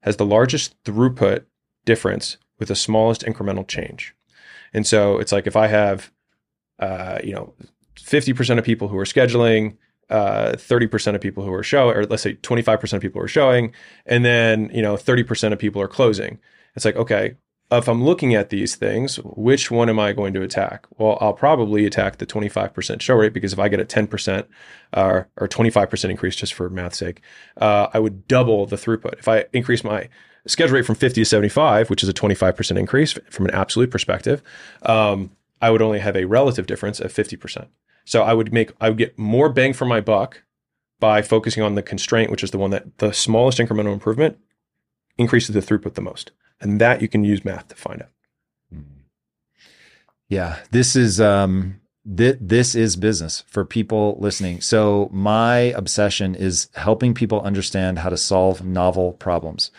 has the largest throughput difference with the smallest incremental change. And so it's like if I have, uh, you know, fifty percent of people who are scheduling, uh, thirty percent of people who are showing, or let's say twenty-five percent of people are showing, and then, you know, thirty percent of people are closing. It's like, okay, if I'm looking at these things, which one am I going to attack? Well, I'll probably attack the twenty-five percent show rate, because if I get a ten percent uh, or twenty-five percent increase, just for math's sake, uh, I would double the throughput. If I increase my schedule rate from fifty to seventy-five, which is a twenty-five percent increase from an absolute perspective, um, I would only have a relative difference of fifty percent. So I would make, I would get more bang for my buck by focusing on the constraint, which is the one that the smallest incremental improvement increases the throughput the most. And that you can use math to find out. Yeah, this is um, th- this is business for people listening. So my obsession is helping people understand how to solve novel problems,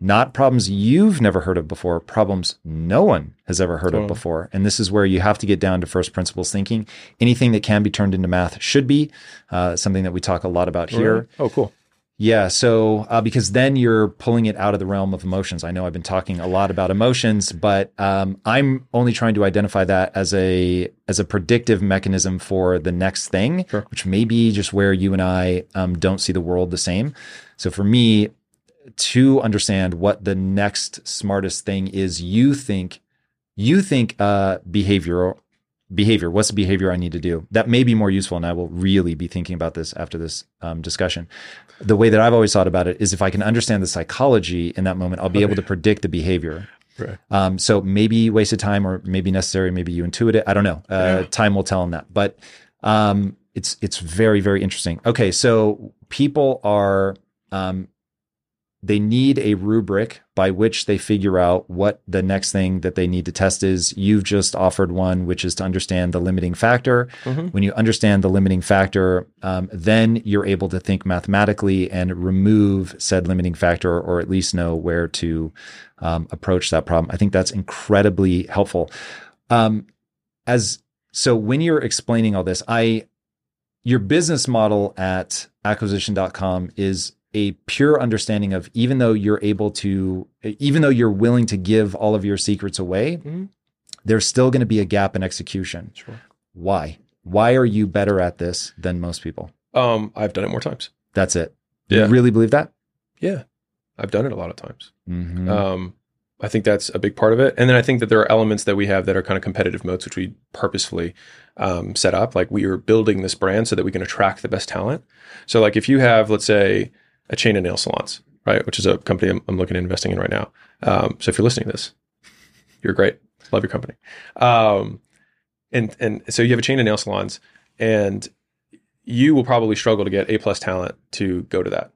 not problems you've never heard of before, problems no one has ever heard totally. of before. And this is where you have to get down to first principles thinking. Anything that can be turned into math should be uh, something that we talk a lot about really? here. Oh, cool. Yeah. So, uh, because then you're pulling it out of the realm of emotions. I know I've been talking a lot about emotions, but um, I'm only trying to identify that as a, as a predictive mechanism for the next thing, sure. which may be just where you and I um, don't see the world the same. So for me to understand what the next smartest thing is, you think, you think uh, behavioral Behavior. What's the behavior I need to do? That may be more useful, and I will really be thinking about this after this um, discussion. The way that I've always thought about it is if I can understand the psychology in that moment, I'll be able to predict the behavior. Right. Um, so maybe wasted time, or maybe necessary, maybe you intuit it. I don't know. Uh, yeah. Time will tell on that. But um, it's it's very, very interesting. Okay, so people are um, they need a rubric by which they figure out what the next thing that they need to test is. You've just offered one, which is to understand the limiting factor. Mm-hmm. When you understand the limiting factor, um, then you're able to think mathematically and remove said limiting factor, or at least know where to um, approach that problem. I think that's incredibly helpful. Um, as so, when you're explaining all this, I your business model at acquisition dot com is a pure understanding of, even though you're able to, even though you're willing to give all of your secrets away, mm-hmm. there's still going to be a gap in execution. Sure. Why? Why are you better at this than most people? Um, I've done it more times. That's it. Yeah. You really believe that? Yeah. I've done it a lot of times. Mm-hmm. Um, I think that's a big part of it. And then I think that there are elements that we have that are kind of competitive moats, which we purposefully um, set up. Like, we are building this brand so that we can attract the best talent. So like if you have, let's say, a chain of nail salons, right? Which is a company I'm, I'm looking at investing in right now. Um, so if you're listening to this, you're great. Love your company. Um, and and so you have a chain of nail salons, and you will probably struggle to get A plus talent to go to that.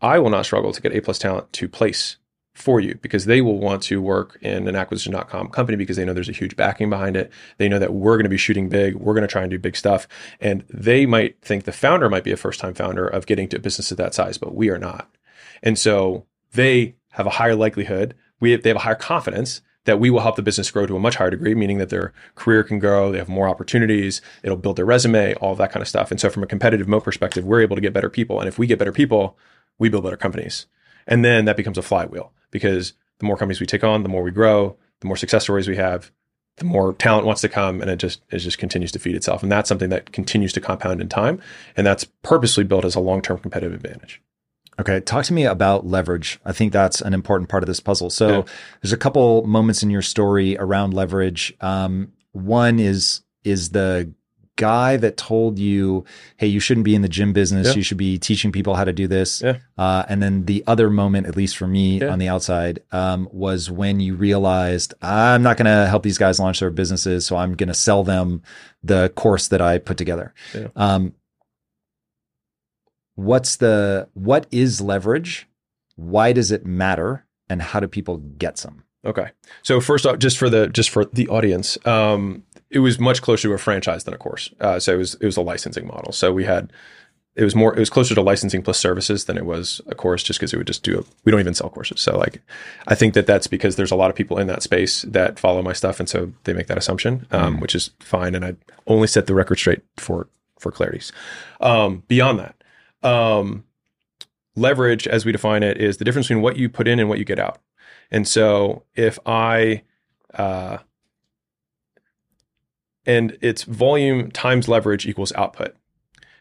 I will not struggle to get A plus talent to place for you, because they will want to work in an acquisition dot com company, because they know there's a huge backing behind it. They know that we're going to be shooting big. We're going to try and do big stuff. And they might think the founder might be a first-time founder of getting to a business of that size, but we are not. And so they have a higher likelihood. We have, they have a higher confidence that we will help the business grow to a much higher degree, meaning that their career can grow, they have more opportunities, it'll build their resume, all of that kind of stuff. And so from a competitive moat perspective, we're able to get better people. And if we get better people, we build better companies. And then that becomes a flywheel, because the more companies we take on, the more we grow, the more success stories we have, the more talent wants to come, and it just it just continues to feed itself. And that's something that continues to compound in time. And that's purposely built as a long-term competitive advantage. Okay. Talk to me about leverage. I think that's an important part of this puzzle. So yeah. There's a couple moments in your story around leverage. Um, one is is the guy that told you, hey, you shouldn't be in the gym business. Yeah. You should be teaching people how to do this. Yeah. Uh, and then the other moment, at least for me yeah. on the outside, um, was when you realized, I'm not going to help these guys launch their businesses, so I'm going to sell them the course that I put together. Yeah. Um, What's the, what is leverage? Why does it matter? And how do people get some? Okay. So first off, just for the, just for the audience, um, it was much closer to a franchise than a course. Uh, so it was, it was a licensing model. So we had, it was more, it was closer to licensing plus services than it was a course, just because it would just do a, we don't even sell courses. So like, I think that that's because there's a lot of people in that space that follow my stuff. And so they make that assumption, um, mm. which is fine. And I only set the record straight for, for clarities. Um, beyond that, Um, leverage, as we define it, is the difference between what you put in and what you get out. And so if I, uh, and it's volume times leverage equals output.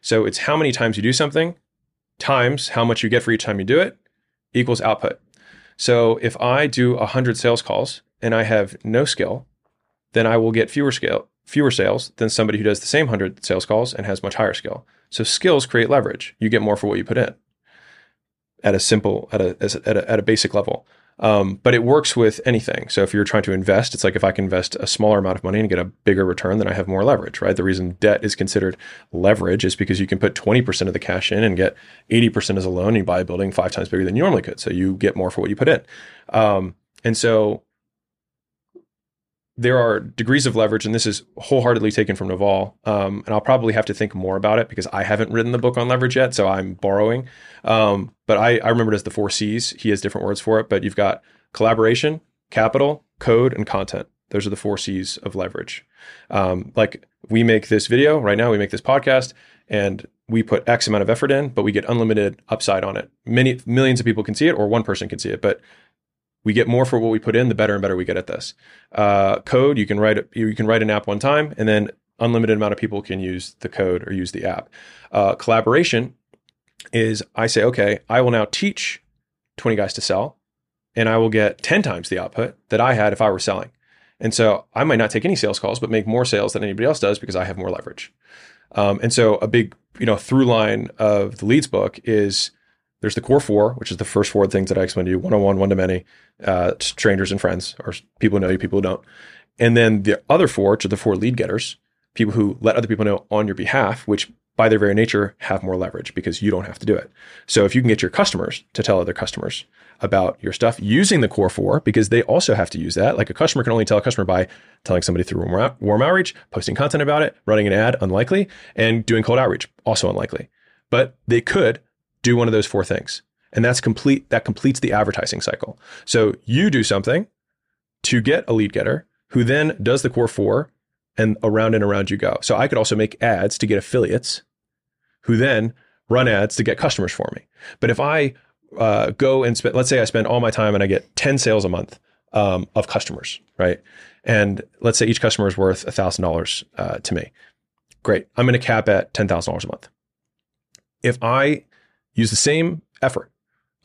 So it's how many times you do something times how much you get for each time you do it equals output. So if I do a hundred sales calls and I have no skill, then I will get fewer skill, fewer sales than somebody who does the same hundred sales calls and has much higher skill. So skills create leverage. You get more for what you put in at a simple, at a, at a, at a basic level. Um, but it works with anything. So if you're trying to invest, it's like if I can invest a smaller amount of money and get a bigger return, then I have more leverage, right? The reason debt is considered leverage is because you can put twenty percent of the cash in and get eighty percent as a loan, and you buy a building five times bigger than you normally could. So you get more for what you put in. Um, and so there are degrees of leverage, and this is wholeheartedly taken from Naval. Um, and I'll probably have to think more about it because I haven't written the book on leverage yet, so I'm borrowing. Um, but I, I remember it as the four C's. He has different words for it, but you've got collaboration, capital, code, and content. Those are the four C's of leverage. Um, like we make this video right now, we make this podcast, and we put X amount of effort in, but we get unlimited upside on it. Many millions of people can see it, or one person can see it, but we get more for what we put in, the better and better we get at this. Uh, code, you can write you can write an app one time, and then unlimited amount of people can use the code or use the app. Uh, collaboration is I say, okay, I will now teach twenty guys to sell, and I will get ten times the output that I had if I were selling. And so I might not take any sales calls, but make more sales than anybody else does because I have more leverage. Um, and so a big you know through line of the Leads book is there's the core four, which is the first four things that I explained to you, one-on-one, one-to-many, uh, strangers and friends, or people who know you, people who don't. And then the other four, which are the four lead getters, people who let other people know on your behalf, which by their very nature have more leverage because you don't have to do it. So if you can get your customers to tell other customers about your stuff using the core four, because they also have to use that. Like a customer can only tell a customer by telling somebody through warm, out, warm outreach, posting content about it, running an ad, unlikely, and doing cold outreach, also unlikely. But they could do one of those four things. And that's complete. That completes the advertising cycle. So you do something to get a lead getter who then does the core four, and around and around you go. So I could also make ads to get affiliates who then run ads to get customers for me. But if I uh, go and spend, let's say I spend all my time and I get ten sales a month um, of customers, right? And let's say each customer is worth one thousand dollars uh, to me. Great. I'm going to cap at ten thousand dollars a month. If I use the same effort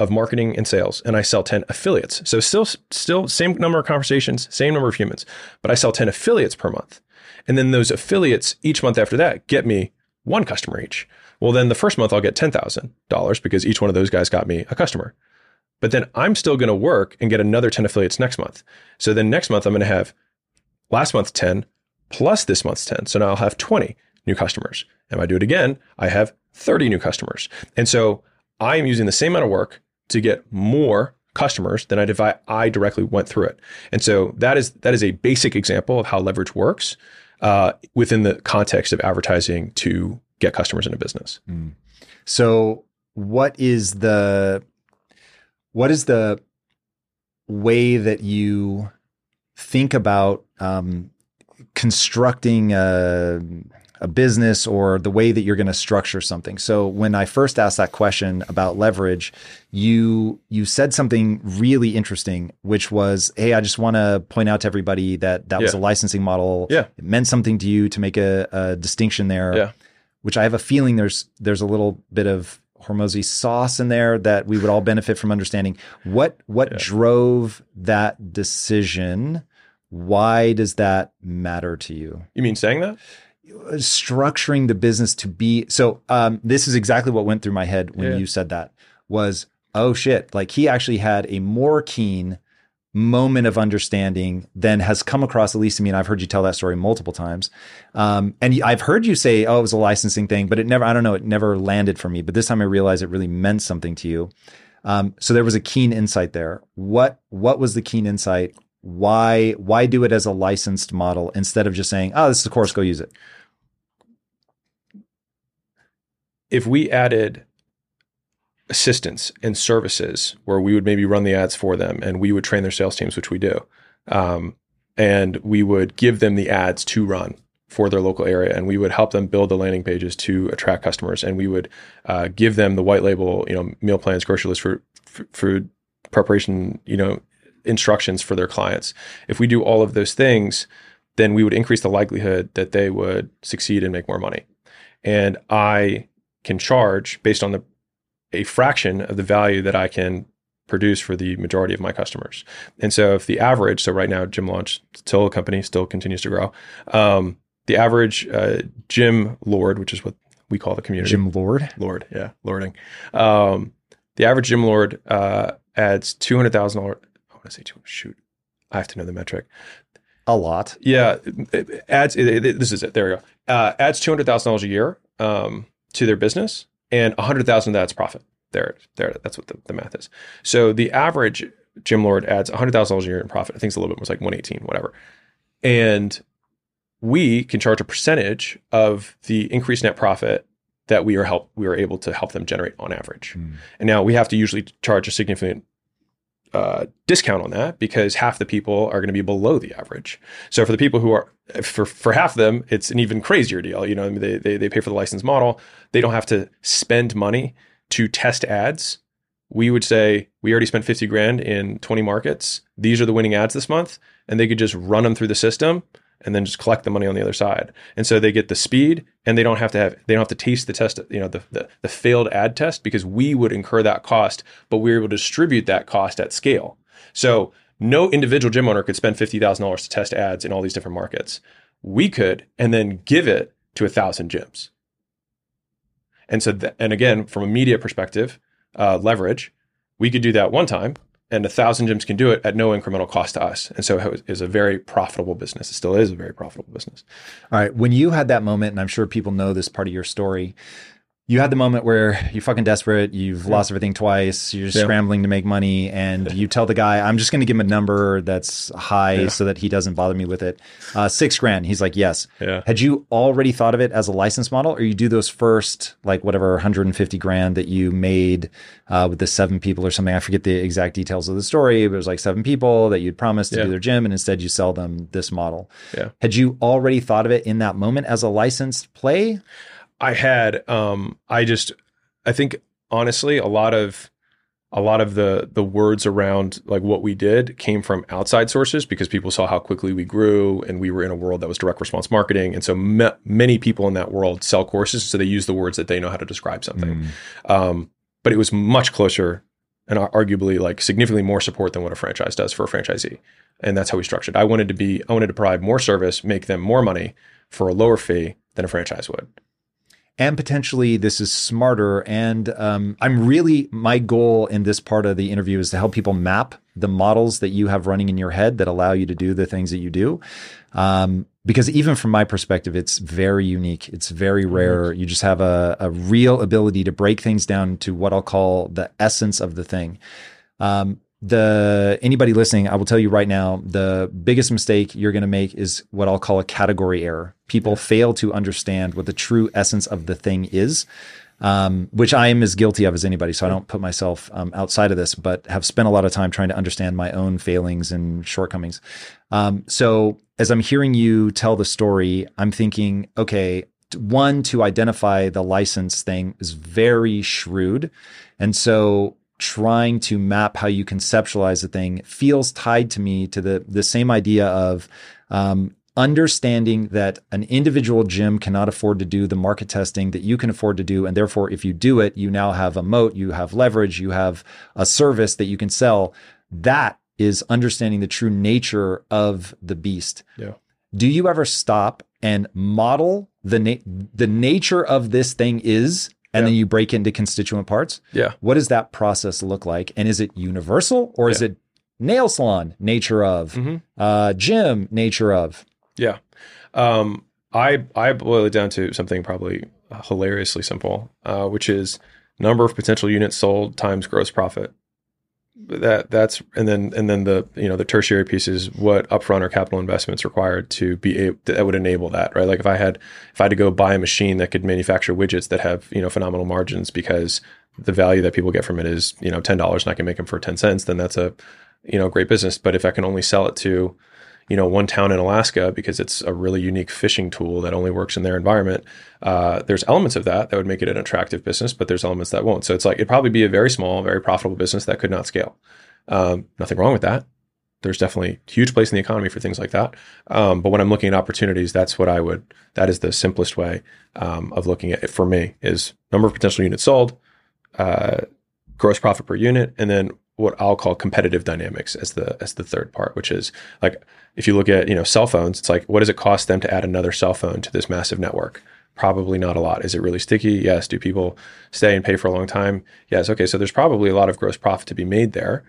of marketing and sales, and I sell ten affiliates. So still, still same number of conversations, same number of humans, but I sell ten affiliates per month. And then those affiliates each month after that get me one customer each. Well, then the first month I'll get ten thousand dollars because each one of those guys got me a customer. But then I'm still going to work and get another ten affiliates next month. So then next month I'm going to have last month's ten plus this month's ten. So now I'll have twenty new customers. And if I do it again, I have thirty new customers. And so I am using the same amount of work to get more customers than I did if I directly went through it. And so that is that is a basic example of how leverage works uh, within the context of advertising to get customers in a business. Mm. So what is the what is the way that you think about um, constructing a, a business or the way that you're going to structure something. So when I first asked that question about leverage, you you said something really interesting, which was, hey, I just want to point out to everybody that that yeah. was a licensing model. Yeah. It meant something to you to make a, a distinction there, yeah. which I have a feeling there's there's a little bit of Hormozi sauce in there that we would all benefit from understanding. What what yeah. drove that decision? Why does that matter to you? You mean saying that? Structuring the business to be so. Um, this is exactly what went through my head when yeah. you said that. Was, oh shit! Like, he actually had a more keen moment of understanding than has come across, at least to me. And I've heard you tell that story multiple times. Um, and I've heard you say, "Oh, it was a licensing thing," but it never. I don't know. It never landed for me. But this time, I realized it really meant something to you. Um, so there was a keen insight there. What What was the keen insight? Why why do it as a licensed model instead of just saying, oh, this is a course, go use it? If we added assistance and services where we would maybe run the ads for them and we would train their sales teams, which we do, um, and we would give them the ads to run for their local area, and we would help them build the landing pages to attract customers, and we would uh, give them the white label, you know, meal plans, grocery lists, for food preparation, you know, instructions for their clients. If we do all of those things, then we would increase the likelihood that they would succeed and make more money. And I can charge based on the a fraction of the value that I can produce for the majority of my customers. And so if the average, so right now Gym Launch, still a company, still continues to grow. Um, the average uh, gym lord, which is what we call the community. Gym lord? Lord, yeah, lording. Um, the average gym lord uh, adds two hundred thousand dollars I say two. Shoot, I have to know the metric. A lot. Yeah, it adds. It, it, this is it. There we go. Uh, adds two hundred thousand dollars a year um, to their business, and a hundred thousand that's profit. There, there. That's what the, the math is. So the average gym lord adds a hundred thousand dollars a year in profit. I think it's a little bit more, like one eighteen, whatever. And we can charge a percentage of the increased net profit that we are help we are able to help them generate on average. Mm. And now we have to usually charge a significant Uh, discount on that because half the people are going to be below the average. So for the people who are, for, for half of them, it's an even crazier deal. You know, I mean, they, they they pay for the license model. They don't have to spend money to test ads. We would say we already spent fifty grand in twenty markets. These are the winning ads this month, and they could just run them through the system and then just collect the money on the other side. And so they get the speed, and they don't have to have they don't have to taste the test, you know, the the, the failed ad test, because we would incur that cost, but we were able to distribute that cost at scale. So no individual gym owner could spend fifty thousand dollars to test ads in all these different markets. We could, and then give it to a thousand gyms. And so, th- and again, from a media perspective, uh, leverage, we could do that one time. And a thousand gyms can do it at no incremental cost to us. And so it is a very profitable business. It still is a very profitable business. All right. When you had that moment, and I'm sure people know this part of your story, you had the moment where you're fucking desperate. You've yeah. lost everything twice. You're just yeah. scrambling to make money. And yeah. you tell the guy, I'm just going to give him a number that's high yeah. so that he doesn't bother me with it. Uh, six grand. He's like, yes. Yeah. Had you already thought of it as a license model, or you do those first, like whatever, one hundred fifty grand that you made uh, with the seven people or something? I forget the exact details of the story, but it was like seven people that you'd promised to yeah. do their gym, and instead you sell them this model. Yeah. Had you already thought of it in that moment as a licensed play? I had, um, I just, I think honestly, a lot of, a lot of the, the words around like what we did came from outside sources, because people saw how quickly we grew, and we were in a world that was direct response marketing. And so me- many people in that world sell courses. So they use the words that they know how to describe something. Mm. Um, but it was much closer and arguably like significantly more support than what a franchise does for a franchisee. And that's how we structured. I wanted to be, I wanted to provide more service, make them more money for a lower fee than a franchise would. And potentially this is smarter. And um, I'm really, my goal in this part of the interview is to help people map the models that you have running in your head that allow you to do the things that you do. Um, because even from my perspective, it's very unique. It's very rare. You just have a, a real ability to break things down to what I'll call the essence of the thing. Um, the anybody listening, I will tell you right now, the biggest mistake you're going to make is what I'll call a category error. People fail to understand what the true essence of the thing is. um, which I am as guilty of as anybody. So I don't put myself um, outside of this, but have spent a lot of time trying to understand my own failings and shortcomings. Um, so as I'm hearing you tell the story, I'm thinking, okay, one, to identify the license thing is very shrewd. And so trying to map how you conceptualize the thing feels tied to me to the, the same idea of um, understanding that an individual gym cannot afford to do the market testing that you can afford to do. And therefore, if you do it, you now have a moat, you have leverage, you have a service that you can sell. That is understanding the true nature of the beast. Yeah. Do you ever stop and model the na- the nature of this thing is, and yeah. then you break into constituent parts? Yeah. What does that process look like? And is it universal, or yeah. is it nail salon nature of, mm-hmm. uh, gym nature of? Yeah. Um, I, I boil it down to something probably hilariously simple, uh, which is number of potential units sold times gross profit. That that's and then and then the you know the tertiary piece is what upfront or capital investments required to be able, that would enable that, right? Like if I had if I had to go buy a machine that could manufacture widgets that have you know phenomenal margins because the value that people get from it is you know ten dollars and I can make them for ten cents, then that's a you know great business. But if I can only sell it to you know one town in Alaska because it's a really unique fishing tool that only works in their environment, uh, there's elements of that that would make it an attractive business, but there's elements that won't. So it's like it'd probably be a very small, very profitable business that could not scale. Um, nothing wrong with that. There's definitely a huge place in the economy for things like that. Um, but when I'm looking at opportunities, that's what I would, that is the simplest way um, of looking at it for me, is number of potential units sold, uh, gross profit per unit, and then what I'll call competitive dynamics as the as the third part, which is like if you look at you know cell phones, it's like what does it cost them to add another cell phone to this massive network? Probably not a lot. Is it really sticky? Yes. Do people stay and pay for a long time? Yes. Okay. So there's probably a lot of gross profit to be made there.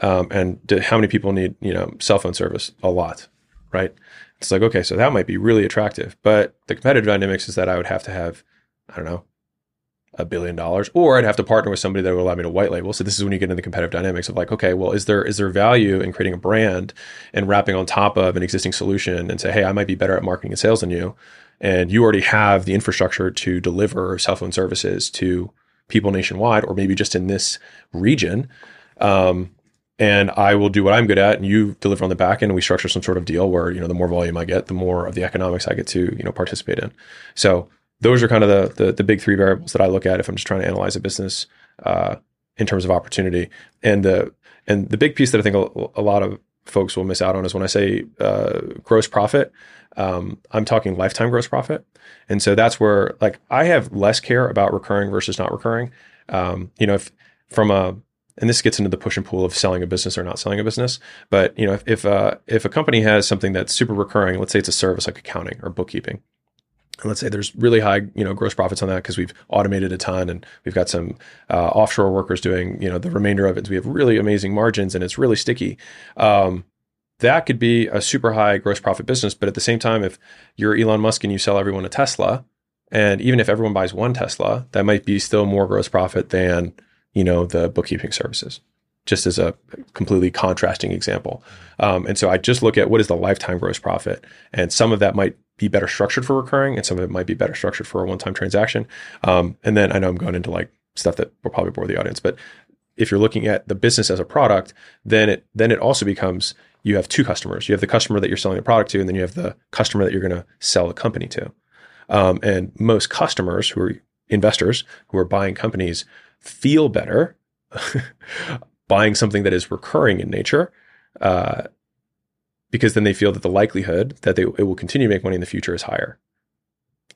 Um, and do, how many people need you know cell phone service? A lot, right? It's like okay, so that might be really attractive, but the competitive dynamics is that I would have to have, I don't know, a billion dollars, or I'd have to partner with somebody that would allow me to white label. So this is when you get into the competitive dynamics of like, okay, well, is there is there value in creating a brand and wrapping on top of an existing solution and say, hey, I might be better at marketing and sales than you, and you already have the infrastructure to deliver cell phone services to people nationwide, or maybe just in this region. Um, and I will do what I'm good at, and you deliver on the back end, and we structure some sort of deal where, you know, the more volume I get, the more of the economics I get to, you know, participate in. So those are kind of the, the the big three variables that I look at if I'm just trying to analyze a business uh, in terms of opportunity. And the and the big piece that I think a, a lot of folks will miss out on is when I say uh, gross profit, um, I'm talking lifetime gross profit. And so that's where like I have less care about recurring versus not recurring. Um, you know, if from a and this gets into the push and pull of selling a business or not selling a business. But you know, if if, uh, if a company has something that's super recurring, let's say it's a service like accounting or bookkeeping. And let's say there's really high, you know, gross profits on that because we've automated a ton and we've got some uh, offshore workers doing, you know, the remainder of it. We have really amazing margins and it's really sticky. Um, that could be a super high gross profit business. But at the same time, if you're Elon Musk and you sell everyone a Tesla, and even if everyone buys one Tesla, that might be still more gross profit than, you know, the bookkeeping services, just as a completely contrasting example. Um, and so I just look at what is the lifetime gross profit. And some of that might be better structured for recurring, and some of it might be better structured for a one-time transaction. Um, and then I know I'm going into like stuff that will probably bore the audience, but if you're looking at the business as a product, then it then it also becomes you have two customers. You have the customer that you're selling the product to, and then you have the customer that you're going to sell the company to. Um, and most customers who are investors who are buying companies feel better buying something that is recurring in nature. Uh, Because then they feel that the likelihood that they it will continue to make money in the future is higher.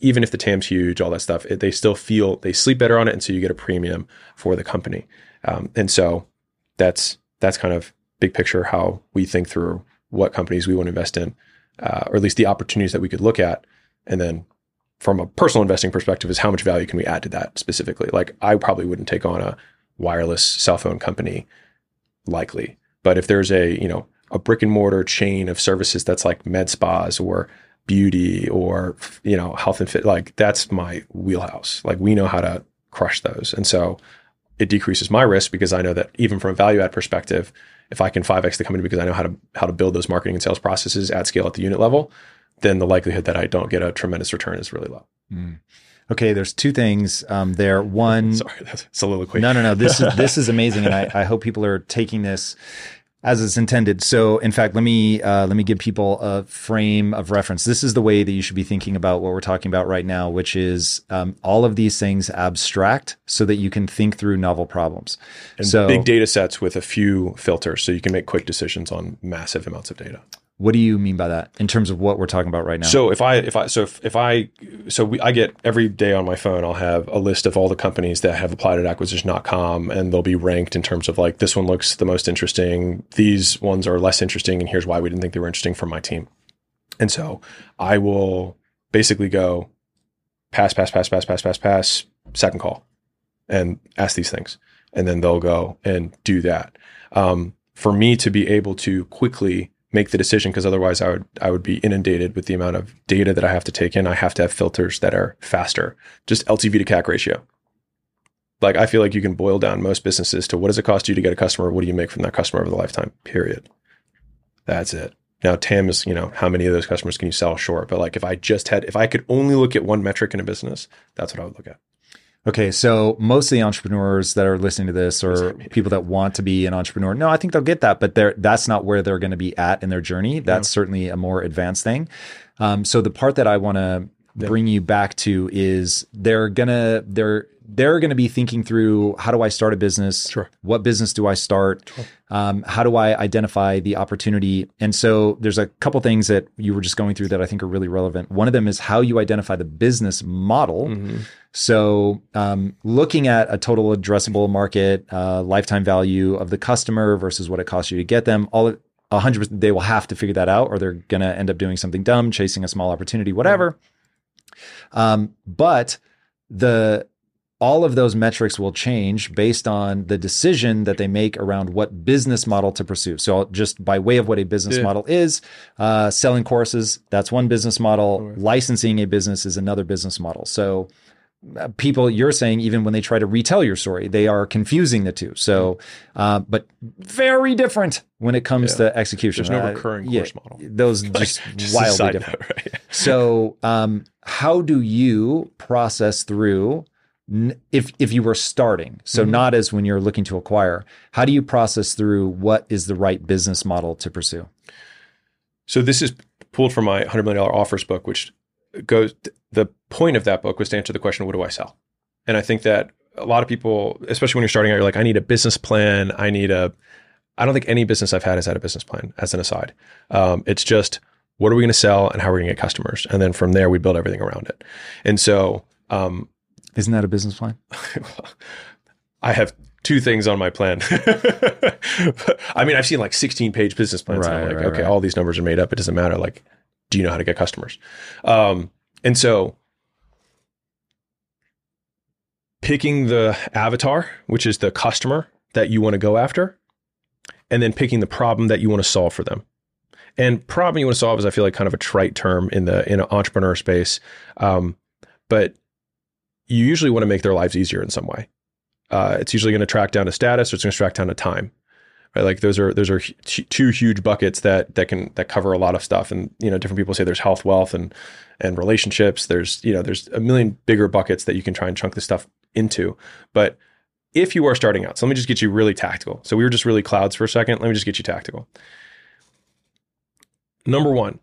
Even if the T A M's huge, all that stuff, it, they still feel they sleep better on it. And so you get a premium for the company. Um, and so that's that's kind of big picture how we think through what companies we want to invest in, uh, or at least the opportunities that we could look at. And then from a personal investing perspective is how much value can we add to that specifically? Like I probably wouldn't take on a wireless cell phone company likely, but if there's a, you know, a brick and mortar chain of services that's like med spas or beauty or, you know, health and fit, like that's my wheelhouse. Like we know how to crush those. And so it decreases my risk because I know that even from a value add perspective, if I can five X the company because I know how to, how to build those marketing and sales processes at scale at the unit level, then the likelihood that I don't get a tremendous return is really low. Mm. okay, there's two things um, there. One, sorry, that's soliloquy. No, no, no. This is this is amazing, and I, I hope people are taking this as it's intended. So, in fact, let me uh, let me give people a frame of reference. This is the way that you should be thinking about what we're talking about right now, which is um, all of these things abstract, so that you can think through novel problems. And so, big data sets with a few filters, so you can make quick decisions on massive amounts of data. What do you mean by that in terms of what we're talking about right now? So if I, if I, so if, if I, so we, I get every day on my phone, I'll have a list of all the companies that have applied at acquisition dot com, and they'll be ranked in terms of like, this one looks the most interesting. These ones are less interesting. And here's why we didn't think they were interesting for my team. And so I will basically go pass, pass, pass, pass, pass, pass, pass, second call and ask these things. And then they'll go and do that. Um, for me to be able to quickly make the decision, because otherwise I would I would be inundated with the amount of data that I have to take in. I have to have filters that are faster. Just L T V to C A C ratio. Like, I feel like you can boil down most businesses to what does it cost you to get a customer? What do you make from that customer over the lifetime? Period. That's it. Now, T A M is, you know, how many of those customers can you sell? Sure. But like, if I just had, if I could only look at one metric in a business, that's what I would look at. Okay, so most of the entrepreneurs that are listening to this or people that want to be an entrepreneur, no, I think they'll get that, but they're, that's not where they're going to be at in their journey. That's no. certainly a more advanced thing. Um, so the part that I want to yeah. bring you back to is they're gonna they're they're going to be thinking through, how do I start a business? Sure. What business do I start? Sure. Um, how do I identify the opportunity? And so there's a couple things that you were just going through that I think are really relevant. One of them is how you identify the business model. Mm-hmm. So um, looking at a total addressable market, uh, lifetime value of the customer versus what it costs you to get them, all one hundred percent they will have to figure that out, or they're going to end up doing something dumb, chasing a small opportunity, whatever. Yeah. Um, but the... all of those metrics will change based on the decision that they make around what business model to pursue. So just by way of what a business yeah. model is, uh, selling courses, that's one business model. Right. Licensing a business is another business model. So uh, people, you're saying, even when they try to retell your story, they are confusing the two. So, uh, but very different when it comes yeah. to execution. There's no uh, recurring course yeah, model. Those like, just, just wildly different. Note, right? So um, how do you process through... If if you were starting, so mm-hmm. not as when you're looking to acquire, how do you process through what is the right business model to pursue? So this is pulled from my one hundred million dollars offers book, which goes, the point of that book was to answer the question, what do I sell? And I think that a lot of people, especially when you're starting out, you're like, I need a business plan. I need a, I don't think any business I've had has had a business plan, as an aside. Um, it's just, what are we going to sell and how are we going to get customers? And then from there, we build everything around it. And so, um, isn't that a business plan? I have two things on my plan. I mean, I've seen like sixteen page business plans. Right, and I'm like, right, okay, right. all these numbers are made up. It doesn't matter. Like, do you know how to get customers? Um, and so picking the avatar, which is the customer that you want to go after, and then picking the problem that you want to solve for them. And problem you want to solve is, I feel like, kind of a trite term in the in an entrepreneur space. Um, but you usually want to make their lives easier in some way. Uh, it's usually going to track down to status, or it's going to track down to time, right? Like those are those are h- two huge buckets that that can that cover a lot of stuff. And you know, different people say there's health, wealth, and and relationships. There's you know, there's a million bigger buckets that you can try and chunk this stuff into. But if you are starting out, so let me just get you really tactical. So we were just really clouds for a second. Let me just get you tactical. Number one.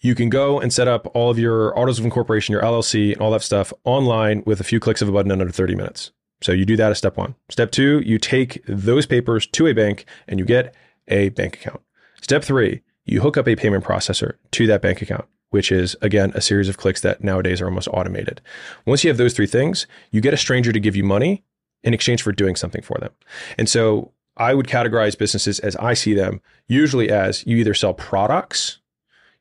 You can go and set up all of your autos of incorporation, your L L C, and all that stuff online with a few clicks of a button in under thirty minutes. So you do that as step one. Step two, you take those papers to a bank and you get a bank account. Step three, you hook up a payment processor to that bank account, which is, again, a series of clicks that nowadays are almost automated. Once you have those three things, you get a stranger to give you money in exchange for doing something for them. And so I would categorize businesses as I see them, usually as you either sell products,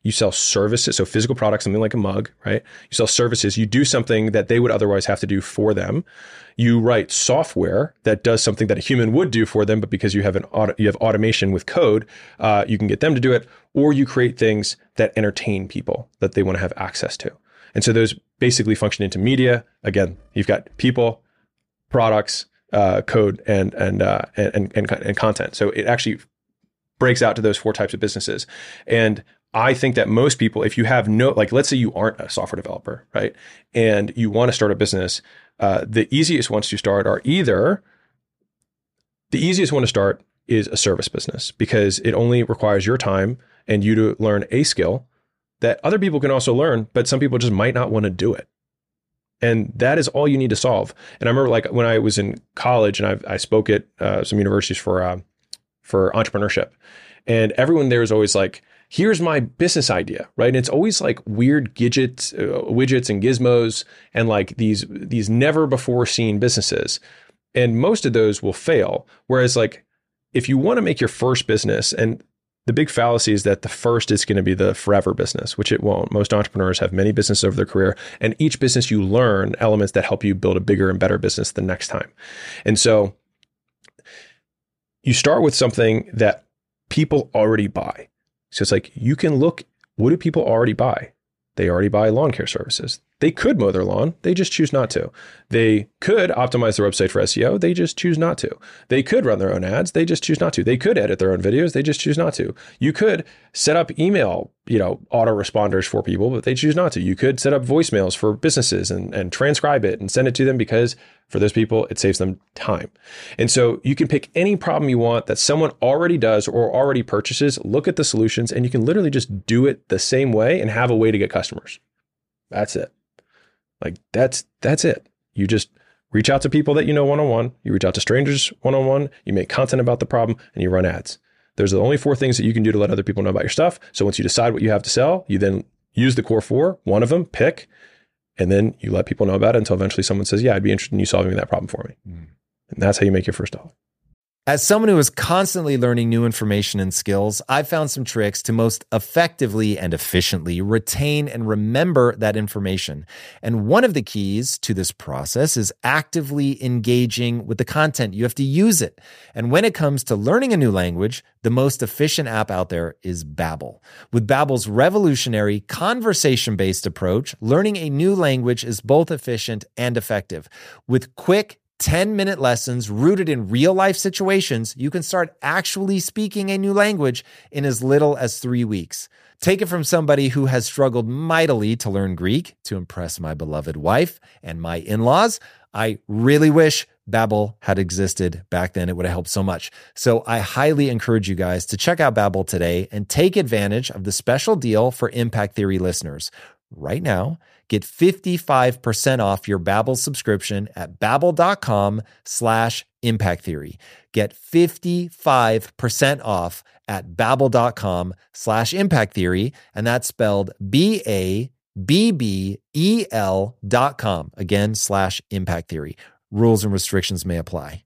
you sell services, so physical products, something like a mug, right? You sell services, you do something that they would otherwise have to do for them. You write software that does something that a human would do for them, but because you have an auto, you have automation with code, uh, you can get them to do it, or you create things that entertain people that they want to have access to. And so those basically function into media. Again, you've got people, products, uh, code, and and, uh, and and and content. So it actually breaks out to those four types of businesses. And I think that most people, if you have no, like, let's say you aren't a software developer, right? And you want to start a business, uh, the easiest ones to start are either, the easiest one to start is a service business, because it only requires your time and you to learn a skill that other people can also learn, but some people just might not want to do it. And that is all you need to solve. And I remember, like, when I was in college and I, I spoke at uh, some universities for uh, for entrepreneurship, and everyone there was always like, here's my business idea, right? And it's always like weird gadgets, uh, widgets and gizmos, and like these these never before seen businesses. And most of those will fail. Whereas, like, if you want to make your first business, and the big fallacy is that the first is going to be the forever business, which it won't. Most entrepreneurs have many businesses over their career, and each business you learn elements that help you build a bigger and better business the next time. And so you start with something that people already buy. So it's like, you can look, what do people already buy? They already buy lawn care services. They could mow their lawn. They just choose not to. They could optimize their website for S E O. They just choose not to. They could run their own ads. They just choose not to. They could edit their own videos. They just choose not to. You could set up email, you know, autoresponders for people, but they choose not to. You could set up voicemails for businesses and, and transcribe it and send it to them, because for those people, it saves them time. And so you can pick any problem you want that someone already does or already purchases, look at the solutions, and you can literally just do it the same way and have a way to get customers. That's it. Like that's, that's it. You just reach out to people that you know one-on-one, you reach out to strangers one-on-one, you make content about the problem, and you run ads. There's the only four things that you can do to let other people know about your stuff. So once you decide what you have to sell, you then use the core four, one of them, pick, and then you let people know about it until eventually someone says, yeah, I'd be interested in you solving that problem for me. Mm. And that's how you make your first dollar. As someone who is constantly learning new information and skills, I've found some tricks to most effectively and efficiently retain and remember that information. And one of the keys to this process is actively engaging with the content. You have to use it. And when it comes to learning a new language, the most efficient app out there is Babbel. With Babbel's revolutionary conversation-based approach, learning a new language is both efficient and effective. With quick ten-minute lessons rooted in real-life situations, you can start actually speaking a new language in as little as three weeks. Take it from somebody who has struggled mightily to learn Greek to impress my beloved wife and my in-laws. I really wish Babbel had existed back then. It would have helped so much. So I highly encourage you guys to check out Babbel today and take advantage of the special deal for Impact Theory listeners. Right now, get fifty-five percent off your Babbel subscription at babbel.com slash impact theory. Get fifty-five percent off at babbel.com slash impact theory. And that's spelled B-A-B-B-E-L dot com. Again, slash impact theory. Rules and restrictions may apply.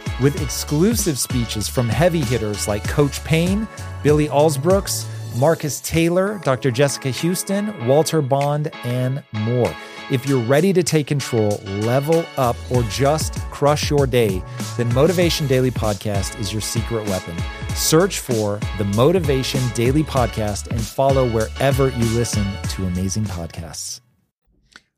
With exclusive speeches from heavy hitters like Coach Payne, Billy Alsbrooks, Marcus Taylor, Doctor Jessica Houston, Walter Bond, and more. If you're ready to take control, level up, or just crush your day, then Motivation Daily Podcast is your secret weapon. Search for the Motivation Daily Podcast and follow wherever you listen to amazing podcasts.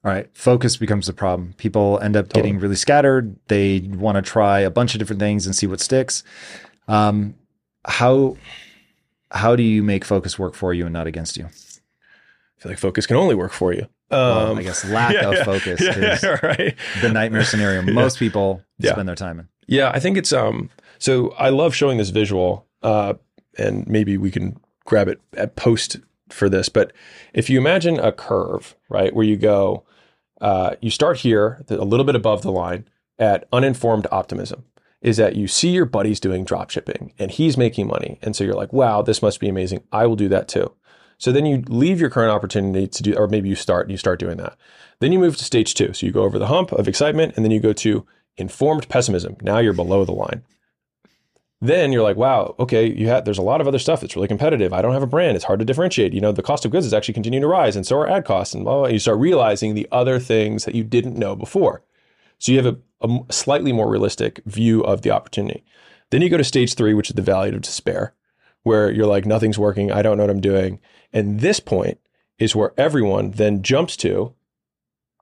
All right. Focus becomes the problem. People end up totally. Getting really scattered. They want to try a bunch of different things and see what sticks. Um, how, how do you make focus work for you and not against you? I feel like focus can only work for you. Um, well, I guess lack yeah, of yeah, focus yeah, is yeah, right. the nightmare scenario most yeah. people yeah. spend their time in. Yeah. I think it's, um, so I love showing this visual, uh, and maybe we can grab it at post for this, but if you imagine a curve, right, where you go, uh, you start here a little bit above the line at uninformed optimism, is that you see your buddies doing drop shipping and he's making money. And so you're like, wow, this must be amazing. I will do that too. So then you leave your current opportunity to do, or maybe you start and you start doing that. Then you move to stage two. So you go over the hump of excitement and then you go to informed pessimism. Now you're below the line. Then you're like, wow, okay, you have, there's a lot of other stuff that's really competitive. I don't have a brand. It's hard to differentiate. You know, the cost of goods is actually continuing to rise and so are ad costs and blah, blah, blah. You start realizing the other things that you didn't know before. So you have a, a slightly more realistic view of the opportunity. Then you go to stage three, which is the valley of despair, where you're like, nothing's working. I don't know what I'm doing. And this point is where everyone then jumps to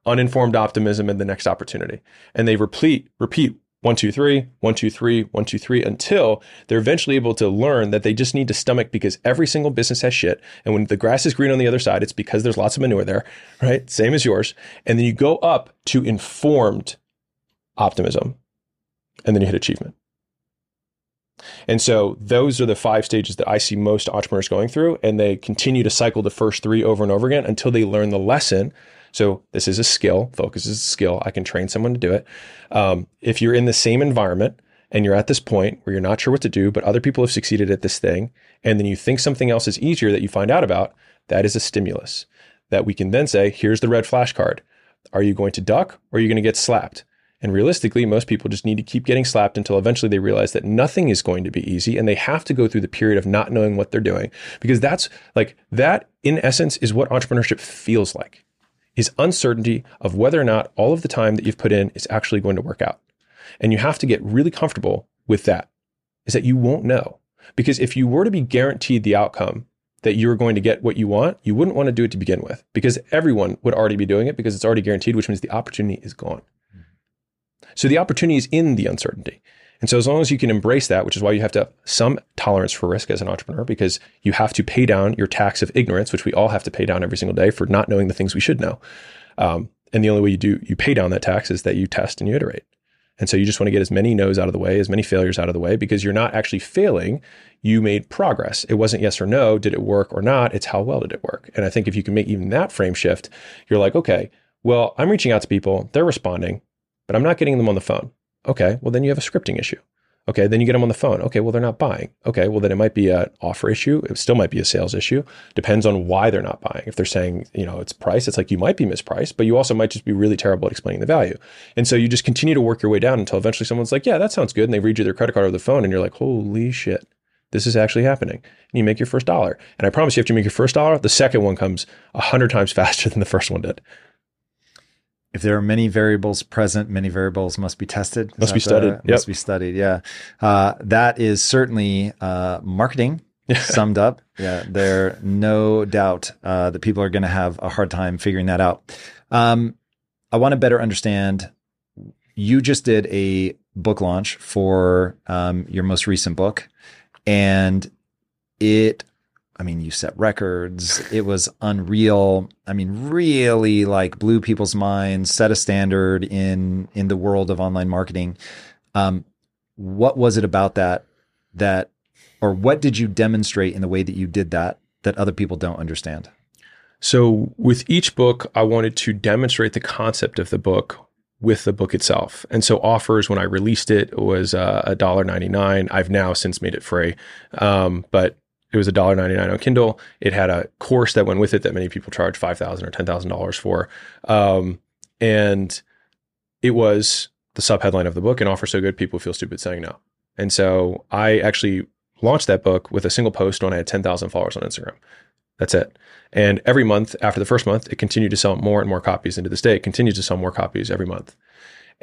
uninformed optimism and the next opportunity. And they repeat, repeat, one, two, three, one, two, three, one, two, three, until they're eventually able to learn that they just need to stomach because every single business has shit. And when the grass is green on the other side, it's because there's lots of manure there, right? Same as yours. And then you go up to informed optimism and then you hit achievement. And so those are the five stages that I see most entrepreneurs going through, and they continue to cycle the first three over and over again until they learn the lesson. So this is a skill. Focus is a skill. I can train someone to do it. Um, if you're in the same environment and you're at this point where you're not sure what to do, but other people have succeeded at this thing, and then you think something else is easier that you find out about, that is a stimulus that we can then say, here's the red flashcard. Are you going to duck or are you going to get slapped? And realistically, most people just need to keep getting slapped until eventually they realize that nothing is going to be easy and they have to go through the period of not knowing what they're doing, because that's like, that in essence is what entrepreneurship feels like, is uncertainty of whether or not all of the time that you've put in is actually going to work out. And you have to get really comfortable with that, is that you won't know, because if you were to be guaranteed the outcome that you're going to get what you want, you wouldn't want to do it to begin with, because everyone would already be doing it because it's already guaranteed, which means the opportunity is gone. So the opportunity is in the uncertainty. And so as long as you can embrace that, which is why you have to have some tolerance for risk as an entrepreneur, because you have to pay down your tax of ignorance, which we all have to pay down every single day for not knowing the things we should know. Um, and the only way you do, you pay down that tax is that you test and you iterate. And so you just want to get as many no's out of the way, as many failures out of the way, because you're not actually failing. You made progress. It wasn't yes or no. Did it work or not? It's how well did it work? And I think if you can make even that frame shift, you're like, okay, well, I'm reaching out to people. They're responding, but I'm not getting them on the phone. Okay, well, then you have a scripting issue. Okay, then you get them on the phone. Okay, well, they're not buying. Okay, well, then it might be an offer issue. It still might be a sales issue. Depends on why they're not buying. If they're saying, you know, it's price, it's like you might be mispriced, but you also might just be really terrible at explaining the value. And so you just continue to work your way down until eventually someone's like, yeah, that sounds good. And they read you their credit card or the phone and you're like, holy shit, this is actually happening. And you make your first dollar. And I promise you, after you make your first dollar, the second one comes a hundred times faster than the first one did. If there are many variables present, many variables must be tested. Is must be studied. The, yep. Must be studied. Yeah. Uh, that is certainly uh, marketing summed up. Yeah. There, no doubt uh, that people are going to have a hard time figuring that out. Um, I want to better understand. You just did a book launch for um, your most recent book, and it, I mean, you set records. It was unreal. I mean, really like blew people's minds, set a standard in, in the world of online marketing. Um, what was it about that, that, or what did you demonstrate in the way that you did that, that other people don't understand? So with each book, I wanted to demonstrate the concept of the book with the book itself. And so offers, when I released it, was uh, one dollar ninety-nine. I've now since made it free. Um, but It was one dollar ninety-nine on Kindle. It had a course that went with it that many people charge five thousand dollars or ten thousand dollars for. Um, and it was the subheadline of the book, An Offer So Good People Feel Stupid Saying No. And so I actually launched that book with a single post when I had ten thousand followers on Instagram. That's it. And every month after the first month, it continued to sell more and more copies. And to this day, it continues to sell more copies every month.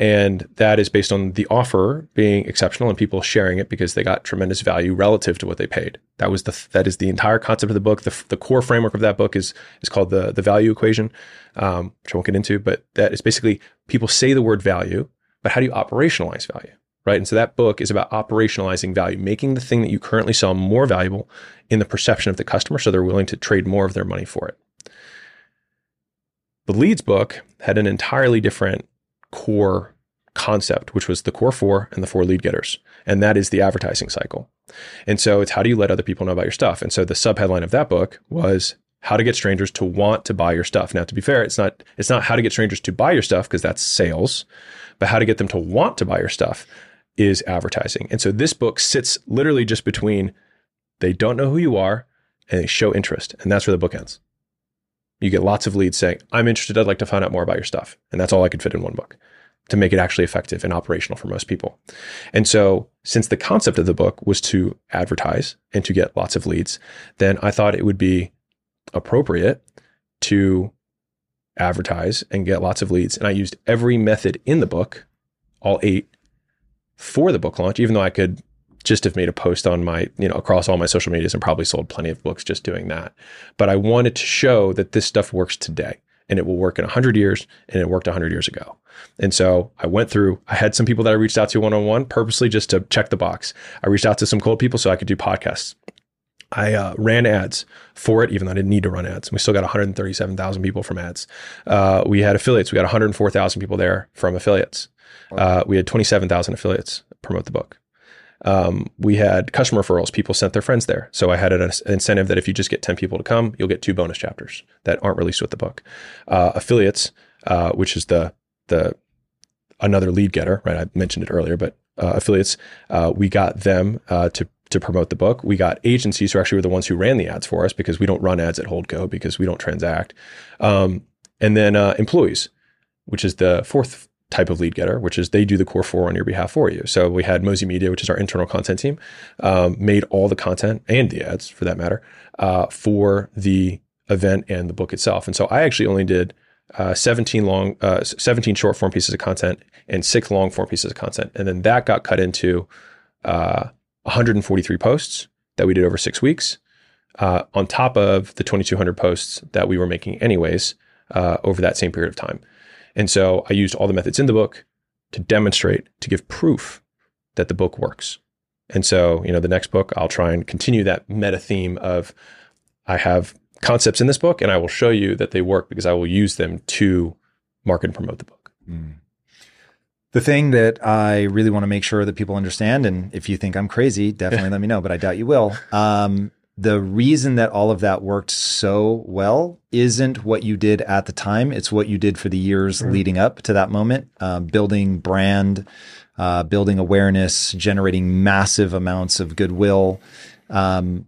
And that is based on the offer being exceptional and people sharing it because they got tremendous value relative to what they paid. That was the that is the entire concept of the book. The, the core framework of that book is is called the the value equation, um, which I won't get into. But that is basically people say the word value, but how do you operationalize value, right? And so that book is about operationalizing value, making the thing that you currently sell more valuable in the perception of the customer, so they're willing to trade more of their money for it. The Leads book had an entirely different core concept, which was the core four and the four lead getters. And that is the advertising cycle. And so it's how do you let other people know about your stuff? And so the subheadline of that book was how to get strangers to want to buy your stuff. Now, to be fair, it's not, it's not how to get strangers to buy your stuff because that's sales, but how to get them to want to buy your stuff is advertising. And so this book sits literally just between they don't know who you are and they show interest. And that's where the book ends. You get lots of leads saying, I'm interested, I'd like to find out more about your stuff. And that's all I could fit in one book to make it actually effective and operational for most people. And so since the concept of the book was to advertise and to get lots of leads, then I thought it would be appropriate to advertise and get lots of leads. And I used every method in the book, all eight, for the book launch, even though I could just have made a post on my, you know, across all my social medias and probably sold plenty of books just doing that. But I wanted to show that this stuff works today and it will work in a hundred years and it worked a hundred years ago. And so I went through, I had some people that I reached out to one-on-one purposely just to check the box. I reached out to some cold people so I could do podcasts. I uh, ran ads for it, even though I didn't need to run ads. We still got one hundred thirty-seven thousand people from ads. Uh, we had affiliates. We got one hundred four thousand people there from affiliates. Uh, we had twenty-seven thousand affiliates promote the book. Um, we had customer referrals. People sent their friends there. So I had an incentive that if you just get ten people to come, you'll get two bonus chapters that aren't released with the book. Uh, affiliates, uh, which is the, the, another lead getter, right? I mentioned it earlier, but, uh, affiliates, uh, we got them, uh, to, to promote the book. We got agencies who actually were the ones who ran the ads for us because we don't run ads at Holdco because we don't transact. Um, and then, uh, employees, which is the fourth type of lead getter, which is they do the core four on your behalf for you. So we had Mosey Media, which is our internal content team, um, made all the content and the ads for that matter, uh, for the event and the book itself. And so I actually only did uh, seventeen long, uh, seventeen short form pieces of content and six long form pieces of content. And then that got cut into uh, one hundred forty-three posts that we did over six weeks uh, on top of the twenty-two hundred posts that we were making anyways uh, over that same period of time. And so I used all the methods in the book to demonstrate, to give proof that the book works. And so, you know, the next book, I'll try and continue that meta theme of I have concepts in this book and I will show you that they work because I will use them to market and promote the book. Mm. The thing that I really want to make sure that people understand, and if you think I'm crazy, definitely let me know, but I doubt you will. Um, The reason that all of that worked so well isn't what you did at the time. It's what you did for the years mm-hmm. leading up to that moment, uh, building brand, uh, building awareness, generating massive amounts of goodwill. Um,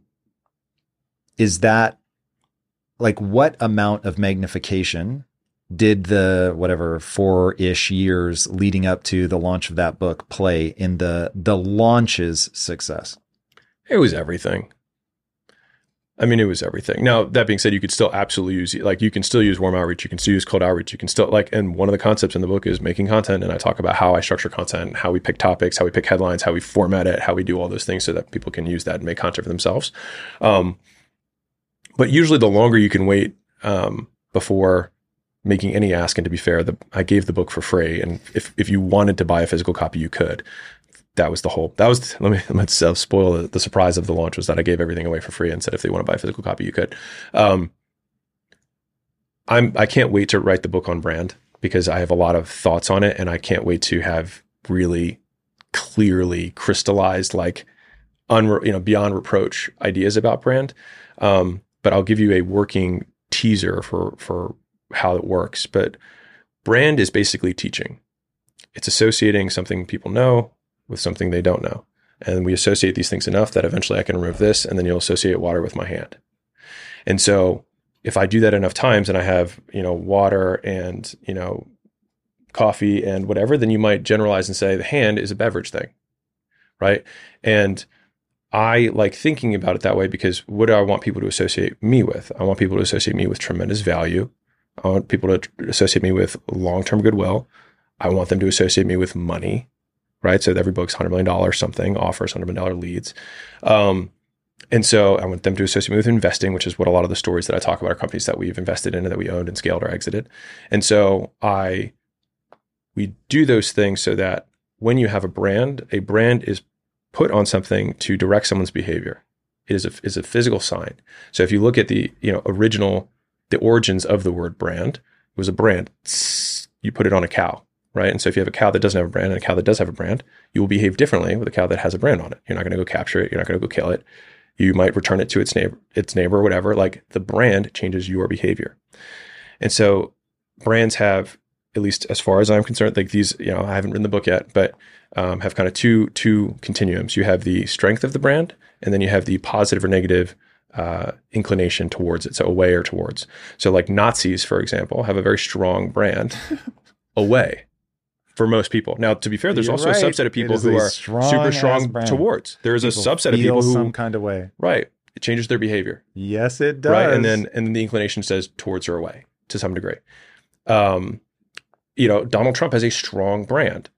is that like what amount of magnification did the whatever four-ish years leading up to the launch of that book play in the the launch's success? It was everything. I mean, it was everything. Now, that being said, you could still absolutely use, like you can still use warm outreach. You can still use cold outreach. You can still like, and one of the concepts in the book is making content. And I talk about how I structure content, how we pick topics, how we pick headlines, how we format it, how we do all those things so that people can use that and make content for themselves. Um, but usually the longer you can wait um, before making any ask, and to be fair, the, I gave the book for free. And if, if you wanted to buy a physical copy, you could. That was the whole, that was, let me, let's uh, spoil the, the surprise of the launch was that I gave everything away for free and said, if they want to buy a physical copy, you could. Um, I'm, I can't wait to write the book on brand because I have a lot of thoughts on it and I can't wait to have really clearly crystallized, like, unre- you know, beyond reproach ideas about brand. Um, but I'll give you a working teaser for, for how it works. But brand is basically teaching. It's associating something people know with something they don't know. And we associate these things enough that eventually I can remove this and then you'll associate water with my hand. And so if I do that enough times and I have, you know, water and, you know, coffee and whatever, then you might generalize and say the hand is a beverage thing, right? And I like thinking about it that way because what do I want people to associate me with? I want people to associate me with tremendous value. I want people to associate me with long-term goodwill. I want them to associate me with money, right? So every book's one hundred million dollars something, offers one hundred million dollars leads. Um, and so I want them to associate me with investing, which is what a lot of the stories that I talk about are companies that we've invested in and that we owned and scaled or exited. And so I, we do those things so that when you have a brand, a brand is put on something to direct someone's behavior. It is a, is a physical sign. So if you look at the, you know, original, the origins of the word brand, it was a brand. You put it on a cow, right? And so if you have a cow that doesn't have a brand and a cow that does have a brand, you will behave differently with a cow that has a brand on it. You're not going to go capture it. You're not going to go kill it. You might return it to its neighbor, its neighbor, or whatever. Like the brand changes your behavior. And so brands have, at least as far as I'm concerned, like these, you know, I haven't written the book yet, but um, have kind of two two continuums. You have the strength of the brand, and then you have the positive or negative uh, inclination towards it, so away or towards. So like Nazis, for example, have a very strong brand away for most people. Now, to be fair, there's You're also right. a subset of people who are strong super strong brand. towards. There is a subset of people who some kind of way, right? It changes their behavior. Yes, it does. Right, and then and then the inclination says towards or away to some degree. Um, You know, Donald Trump has a strong brand,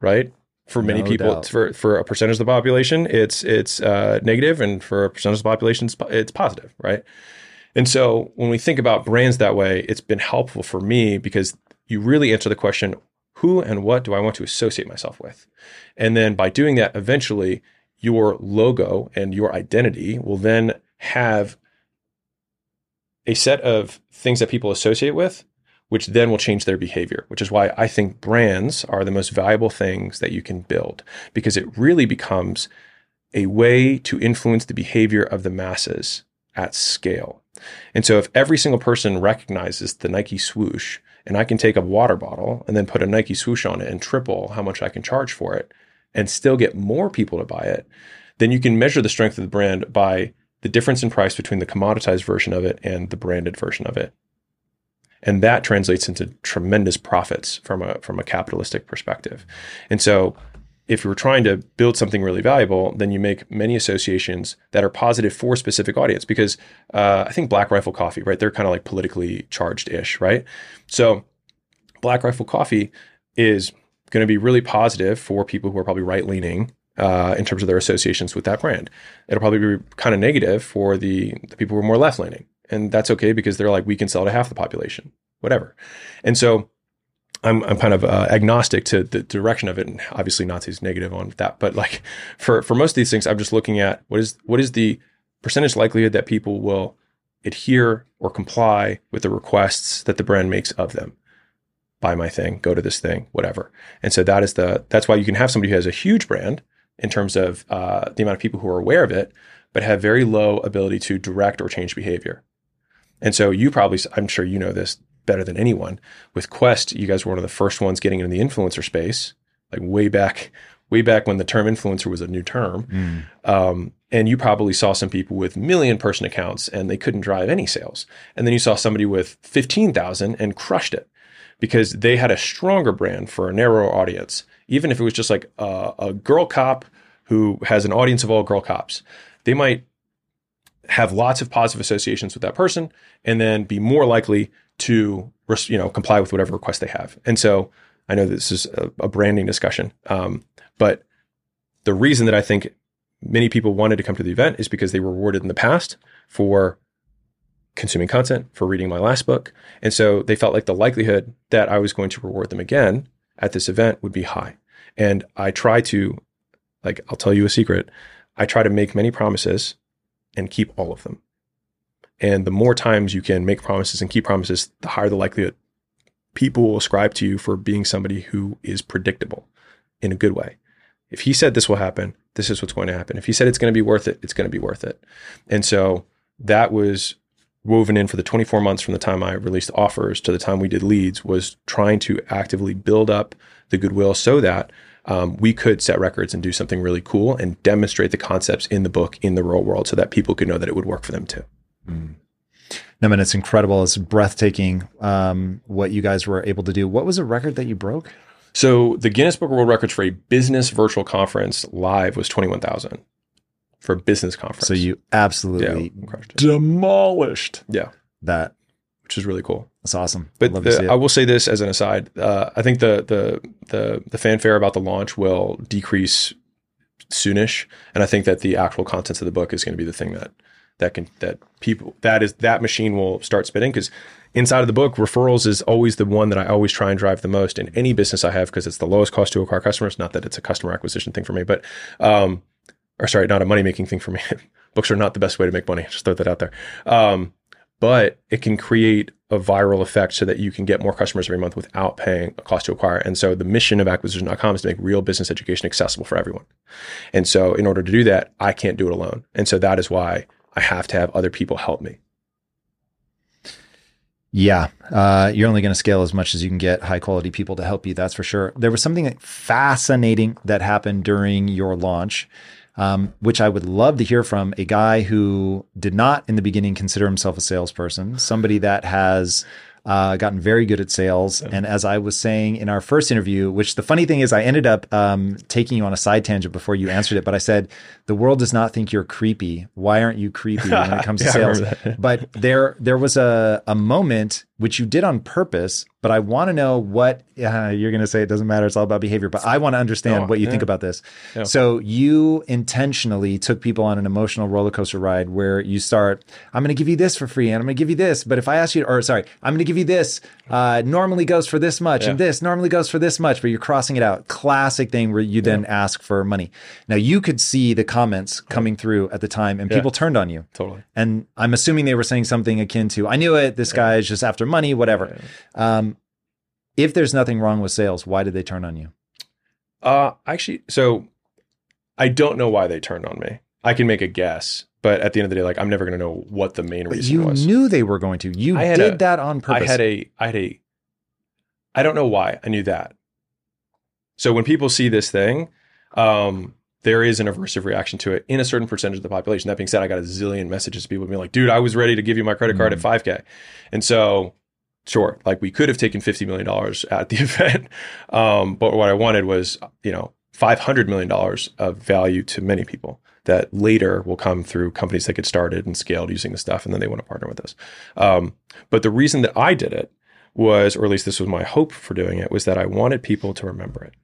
right? For many no people, doubt. for for a percentage of the population, it's it's uh, negative, and for a percentage of the population, it's positive, right? And so when we think about brands that way, it's been helpful for me because you really answer the question, who and what do I want to associate myself with? And then by doing that, eventually your logo and your identity will then have a set of things that people associate with, which then will change their behavior, which is why I think brands are the most valuable things that you can build, because it really becomes a way to influence the behavior of the masses at scale. And so if every single person recognizes the Nike swoosh, and I can take a water bottle and then put a Nike swoosh on it and triple how much I can charge for it and still get more people to buy it, then you can measure the strength of the brand by the difference in price between the commoditized version of it and the branded version of it. And that translates into tremendous profits from a from a capitalistic perspective. And so if you're trying to build something really valuable, then you make many associations that are positive for a specific audience, because uh, I think Black Rifle Coffee, right? They're kind of like politically charged-ish, right? So Black Rifle Coffee is going to be really positive for people who are probably right-leaning uh, in terms of their associations with that brand. It'll probably be kind of negative for the, the people who are more left-leaning. And that's okay, because they're like, we can sell to half the population, whatever. And so I'm I'm kind of uh, agnostic to the direction of it. And obviously Nazi's negative on that. But like for, for most of these things, I'm just looking at what is what is the percentage likelihood that people will adhere or comply with the requests that the brand makes of them. Buy my thing, go to this thing, whatever. And so that is the that's why you can have somebody who has a huge brand in terms of uh, the amount of people who are aware of it, but have very low ability to direct or change behavior. And so you probably, I'm sure you know this better than anyone. With Quest, you guys were one of the first ones getting into the influencer space, like way back, way back when the term influencer was a new term. Mm. Um, and you probably saw some people with million person accounts and they couldn't drive any sales. And then you saw somebody with fifteen thousand and crushed it because they had a stronger brand for a narrower audience. Even if it was just like a, a girl cop who has an audience of all girl cops, they might have lots of positive associations with that person, and then be more likely to, you know, comply with whatever request they have. And so I know this is a, a branding discussion, um, but the reason that I think many people wanted to come to the event is because they were rewarded in the past for consuming content, for reading my last book. And so they felt like the likelihood that I was going to reward them again at this event would be high. And I try to, like, I'll tell you a secret. I try to make many promises and keep all of them. And the more times you can make promises and keep promises, the higher the likelihood people will ascribe to you for being somebody who is predictable in a good way. If he said this will happen, this is what's going to happen. If he said it's going to be worth it, it's going to be worth it. And so that was woven in for the twenty-four months from the time I released offers to the time we did leads, was trying to actively build up the goodwill so that Um, we could set records and do something really cool and demonstrate the concepts in the book in the real world so that people could know that it would work for them too. Mm. I mean, it's incredible. It's breathtaking um, what you guys were able to do. What was a record that you broke? So the Guinness Book of World Records for a business virtual conference live was twenty-one thousand. for a business conference. So you absolutely yeah, demolished yeah. that, which is really cool. That's awesome. But love the, to see it. I will say this as an aside, uh, I think the, the, the, the fanfare about the launch will decrease soonish. And I think that the actual contents of the book is going to be the thing that, that can, that people, that is, that machine will start spinning. Cause inside of the book, referrals is always the one that I always try and drive the most in any business I have, because it's the lowest cost to acquire customers. Not that it's a customer acquisition thing for me, but, um, or sorry, not a money-making thing for me. Books are not the best way to make money. Just throw that out there. Um, but it can create a viral effect so that you can get more customers every month without paying a cost to acquire. And so the mission of acquisition dot com is to make real business education accessible for everyone. And so in order to do that, I can't do it alone. And so that is why I have to have other people help me. Yeah. Uh, you're only going to scale as much as you can get high quality people to help you. That's for sure. There was something fascinating that happened during your launch, um, which I would love to hear from a guy who did not in the beginning consider himself a salesperson, somebody that has uh, gotten very good at sales. And as I was saying in our first interview, which the funny thing is I ended up um, taking you on a side tangent before you answered it, but I said, the world does not think you're creepy. Why aren't you creepy when it comes yeah, to sales? But there, there was a, a moment which you did on purpose, but I want to know what uh, you're going to say. It doesn't matter. It's all about behavior, but I want to understand oh, what you yeah. think about this. Yeah. So you intentionally took people on an emotional roller coaster ride where you start, I'm going to give you this for free and I'm going to give you this. But if I ask you, or sorry, I'm going to give you this, uh, normally goes for this much yeah. and this normally goes for this much, but you're crossing it out. Classic thing where you yeah. then ask for money. Now you could see the comments coming through at the time and yeah. people turned on you. Totally. And I'm assuming they were saying something akin to, I knew it. This yeah. guy is just after money, whatever. Um, if there's nothing wrong with sales, why did they turn on you? Uh, actually, so I don't know why they turned on me. I can make a guess, but at the end of the day, like I'm never going to know what the main reason you was. You knew they were going to. You did a, that on purpose. I had a, I had a, I don't know why I knew that. So when people see this thing, um, there is an aversive reaction to it in a certain percentage of the population. That being said, I got a zillion messages. People being like, dude, I was ready to give you my credit card mm-hmm. at five K. And so sure, like we could have taken fifty million dollars at the event. Um, but what I wanted was, you know, five hundred million dollars of value to many people that later will come through companies that get started and scaled using the stuff. And then they want to partner with us. Um, but the reason that I did it was, or at least this was my hope for doing it, was that I wanted people to remember it.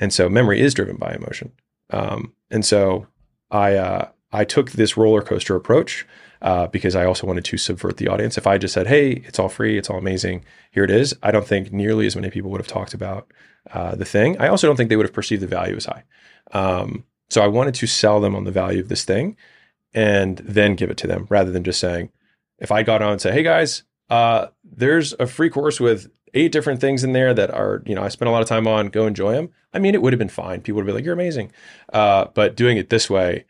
And so memory is driven by emotion. Um, and so I uh, I took this roller coaster approach uh, because I also wanted to subvert the audience. If I just said, hey, it's all free, it's all amazing, here it is, I don't think nearly as many people would have talked about uh, the thing. I also don't think they would have perceived the value as high. Um, so I wanted to sell them on the value of this thing and then give it to them rather than just saying, if I got on and say, hey guys, uh, there's a free course with eight different things in there that are, you know, I spent a lot of time on, go enjoy them. I mean, it would have been fine. People would be like, you're amazing. Uh, but doing it this way,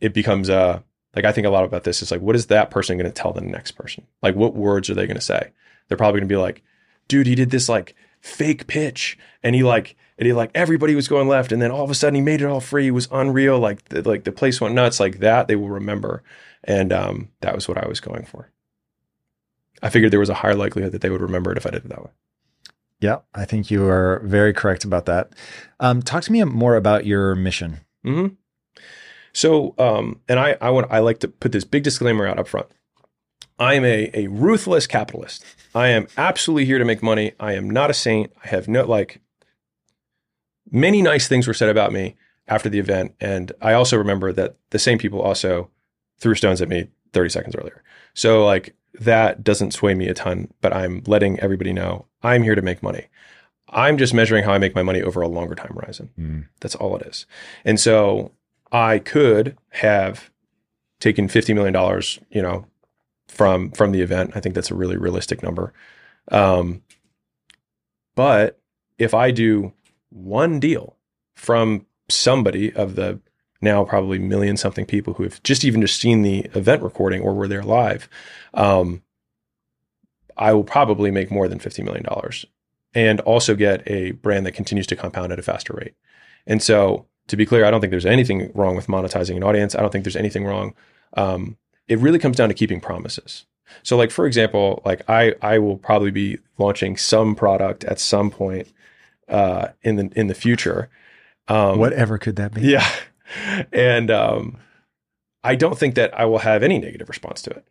it becomes a, uh, like, I think a lot about this is like, what is that person going to tell the next person? Like, what words are they going to say? They're probably gonna be like, dude, he did this like fake pitch. And he like, and he like, everybody was going left. And then all of a sudden he made it all free. It was unreal. Like, the, like the place went nuts like that. They will remember. And, um, that was what I was going for. I figured there was a higher likelihood that they would remember it if I did it that way. Yeah, I think you are very correct about that. Um, talk to me more about your mission. Mm-hmm. So, um, and I, I want, I like to put this big disclaimer out up front. I am a, a ruthless capitalist. I am absolutely here to make money. I am not a saint. I have no, like, many nice things were said about me after the event. And I also remember that the same people also threw stones at me thirty seconds earlier. So like, that doesn't sway me a ton, but I'm letting everybody know I'm here to make money. I'm just measuring how I make my money over a longer time horizon. Mm. That's all it is. And so I could have taken fifty million dollars, you know, from, from the event. I think that's a really realistic number. Um, but if I do one deal from somebody of the now probably million something people who have just even just seen the event recording or were there live, um, I will probably make more than fifty million dollars and also get a brand that continues to compound at a faster rate. And so to be clear, I don't think there's anything wrong with monetizing an audience. I don't think there's anything wrong. Um, it really comes down to keeping promises. So like, for example, like I, I will probably be launching some product at some point uh, in the, in the future. Um, Whatever could that be? Yeah. And um, I don't think that I will have any negative response to it.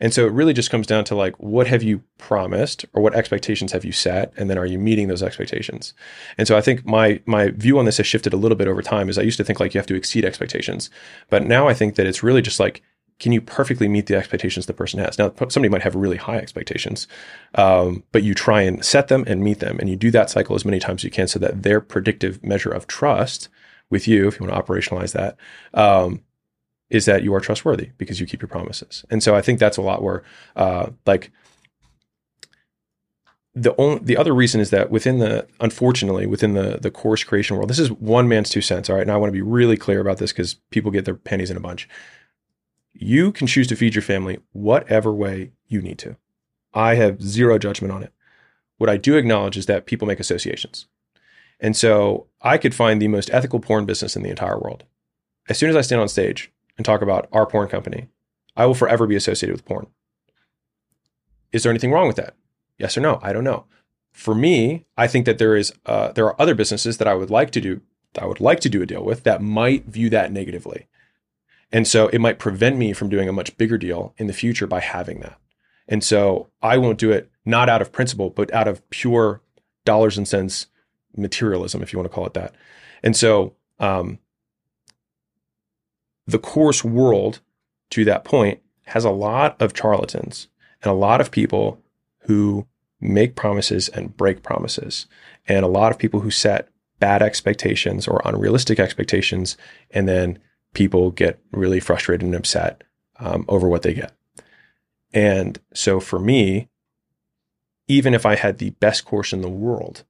And so it really just comes down to like, what have you promised or what expectations have you set? And then are you meeting those expectations? And so I think my my view on this has shifted a little bit over time. Is I used to think like you have to exceed expectations. But now I think that it's really just like, can you perfectly meet the expectations the person has? Now, somebody might have really high expectations, um, but you try and set them and meet them. And you do that cycle as many times as you can so that their predictive measure of trust with you, if you want to operationalize that, um, is that you are trustworthy because you keep your promises. And so I think that's a lot where uh, like the only, the other reason is that within the, unfortunately, within the the course creation world, this is one man's two cents. All right. And I want to be really clear about this because people get their pennies in a bunch. You can choose to feed your family whatever way you need to. I have zero judgment on it. What I do acknowledge is that people make associations. And so I could find the most ethical porn business in the entire world. As soon as I stand on stage and talk about our porn company, I will forever be associated with porn. Is there anything wrong with that? Yes or no? I don't know. For me, I think that there is uh, there are other businesses that I would like to do I would like to do a deal with that might view that negatively, and so it might prevent me from doing a much bigger deal in the future by having that. And so I won't do it, not out of principle, but out of pure dollars and cents materialism, if you want to call it that. And so um, the course world, to that point, has a lot of charlatans and a lot of people who make promises and break promises, and a lot of people who set bad expectations or unrealistic expectations, and then people get really frustrated and upset um, over what they get. And so for me, even if I had the best course in the world,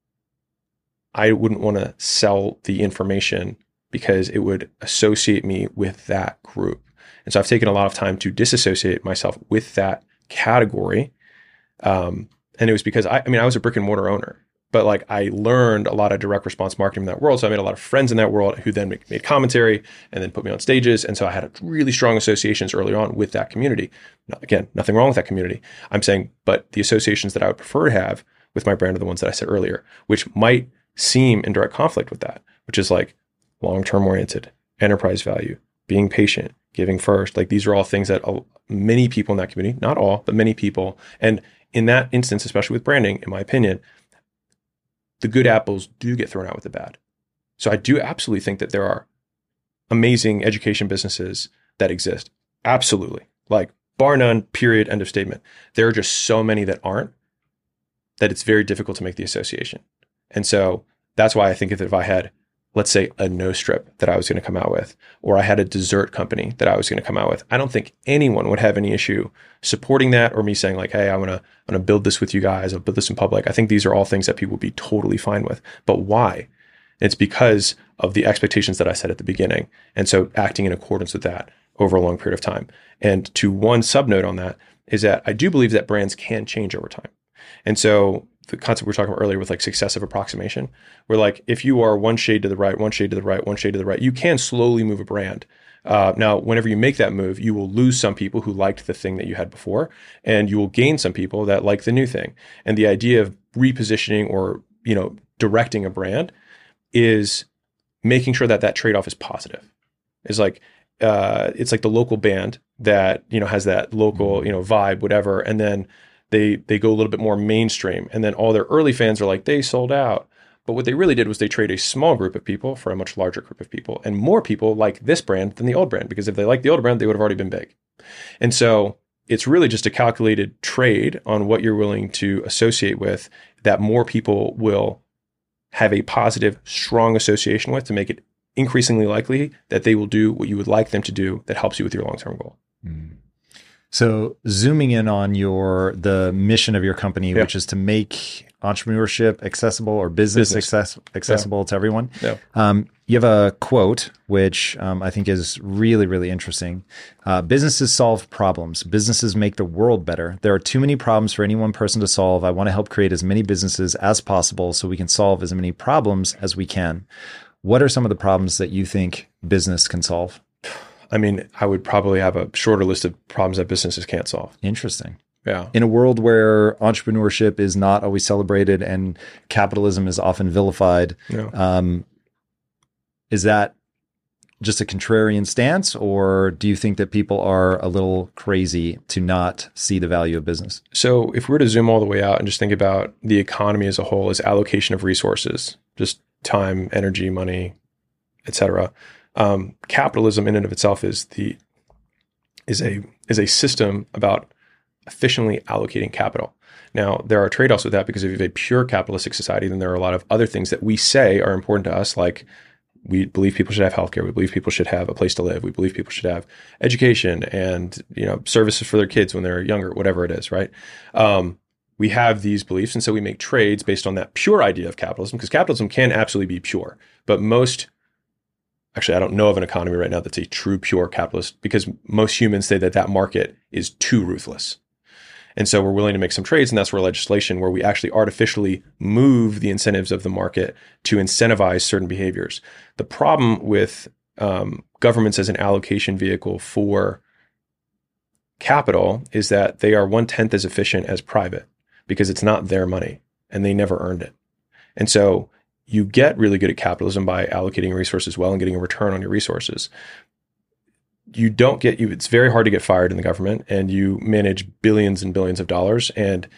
I wouldn't want to sell the information because it would associate me with that group. And so I've taken a lot of time to disassociate myself with that category. Um, and it was because I, I mean, I was a brick and mortar owner, but like I learned a lot of direct response marketing in that world. So I made a lot of friends in that world who then make, made commentary and then put me on stages. And so I had a really strong associations early on with that community. Now, again, nothing wrong with that community. I'm saying, but the associations that I would prefer to have with my brand are the ones that I said earlier, which might seem in direct conflict with that, which is like, long-term oriented, enterprise value, being patient, giving first. Like these are all things that many people in that community, not all, but many people. And in that instance, especially with branding, in my opinion, the good apples do get thrown out with the bad. So I do absolutely think that there are amazing education businesses that exist. Absolutely. Like bar none, period, end of statement. There are just so many that aren't, that it's very difficult to make the association. And so that's why I think if, if I had, let's say, a nose strip that I was going to come out with, or I had a dessert company that I was going to come out with, I don't think anyone would have any issue supporting that or me saying like, hey, I'm going to, I'm going to build this with you guys. I'll build this in public. I think these are all things that people would be totally fine with. But why? It's because of the expectations that I set at the beginning. And so acting in accordance with that over a long period of time. And to one subnote on that is that I do believe that brands can change over time. And so the concept we were talking about earlier with like successive approximation, where like if you are one shade to the right, one shade to the right, one shade to the right, you can slowly move a brand. Uh, now, whenever you make that move, you will lose some people who liked the thing that you had before, and you will gain some people that like the new thing. And the idea of repositioning or, you know, directing a brand is making sure that that trade-off is positive. It's like, uh, it's like the local band that, you know, has that local, you know, vibe, whatever. And then They they go a little bit more mainstream. And then all their early fans are like, they sold out. But what they really did was they trade a small group of people for a much larger group of people. And more people like this brand than the old brand, because if they liked the old brand, they would have already been big. And so it's really just a calculated trade on what you're willing to associate with that more people will have a positive, strong association with to make it increasingly likely that they will do what you would like them to do that helps you with your long-term goal. Mm. So zooming in on your the mission of your company, yeah. which is to make entrepreneurship accessible or business, business. Access, accessible yeah. to everyone. Yeah. Um, you have a quote, which um, I think is really, really interesting. Uh, businesses solve problems. Businesses make the world better. There are too many problems for any one person to solve. I want to help create as many businesses as possible so we can solve as many problems as we can. What are some of the problems that you think business can solve? I mean, I would probably have a shorter list of problems that businesses can't solve. Interesting. Yeah. In a world where entrepreneurship is not always celebrated and capitalism is often vilified, yeah. um, is that just a contrarian stance, or do you think that people are a little crazy to not see the value of business? So if we were to zoom all the way out and just think about the economy as a whole, is allocation of resources, just time, energy, money, et cetera. Um, capitalism in and of itself is the is a is a system about efficiently allocating capital. Now, there are trade-offs with that, because if you have a pure capitalistic society, then there are a lot of other things that we say are important to us, like we believe people should have healthcare, we believe people should have a place to live, we believe people should have education and, you know, services for their kids when they're younger, whatever it is, right? Um, we have these beliefs, and so we make trades based on that pure idea of capitalism, because capitalism can absolutely be pure, but most Actually, I don't know of an economy right now that's a true pure capitalist, because most humans say that that market is too ruthless. And so we're willing to make some trades, and that's where legislation, where we actually artificially move the incentives of the market to incentivize certain behaviors. The problem with um, governments as an allocation vehicle for capital is that they are one-tenth as efficient as private, because it's not their money and they never earned it. And so you get really good at capitalism by allocating resources well and getting a return on your resources. You don't get you. It's very hard to get fired in the government, and you manage billions and billions of dollars, and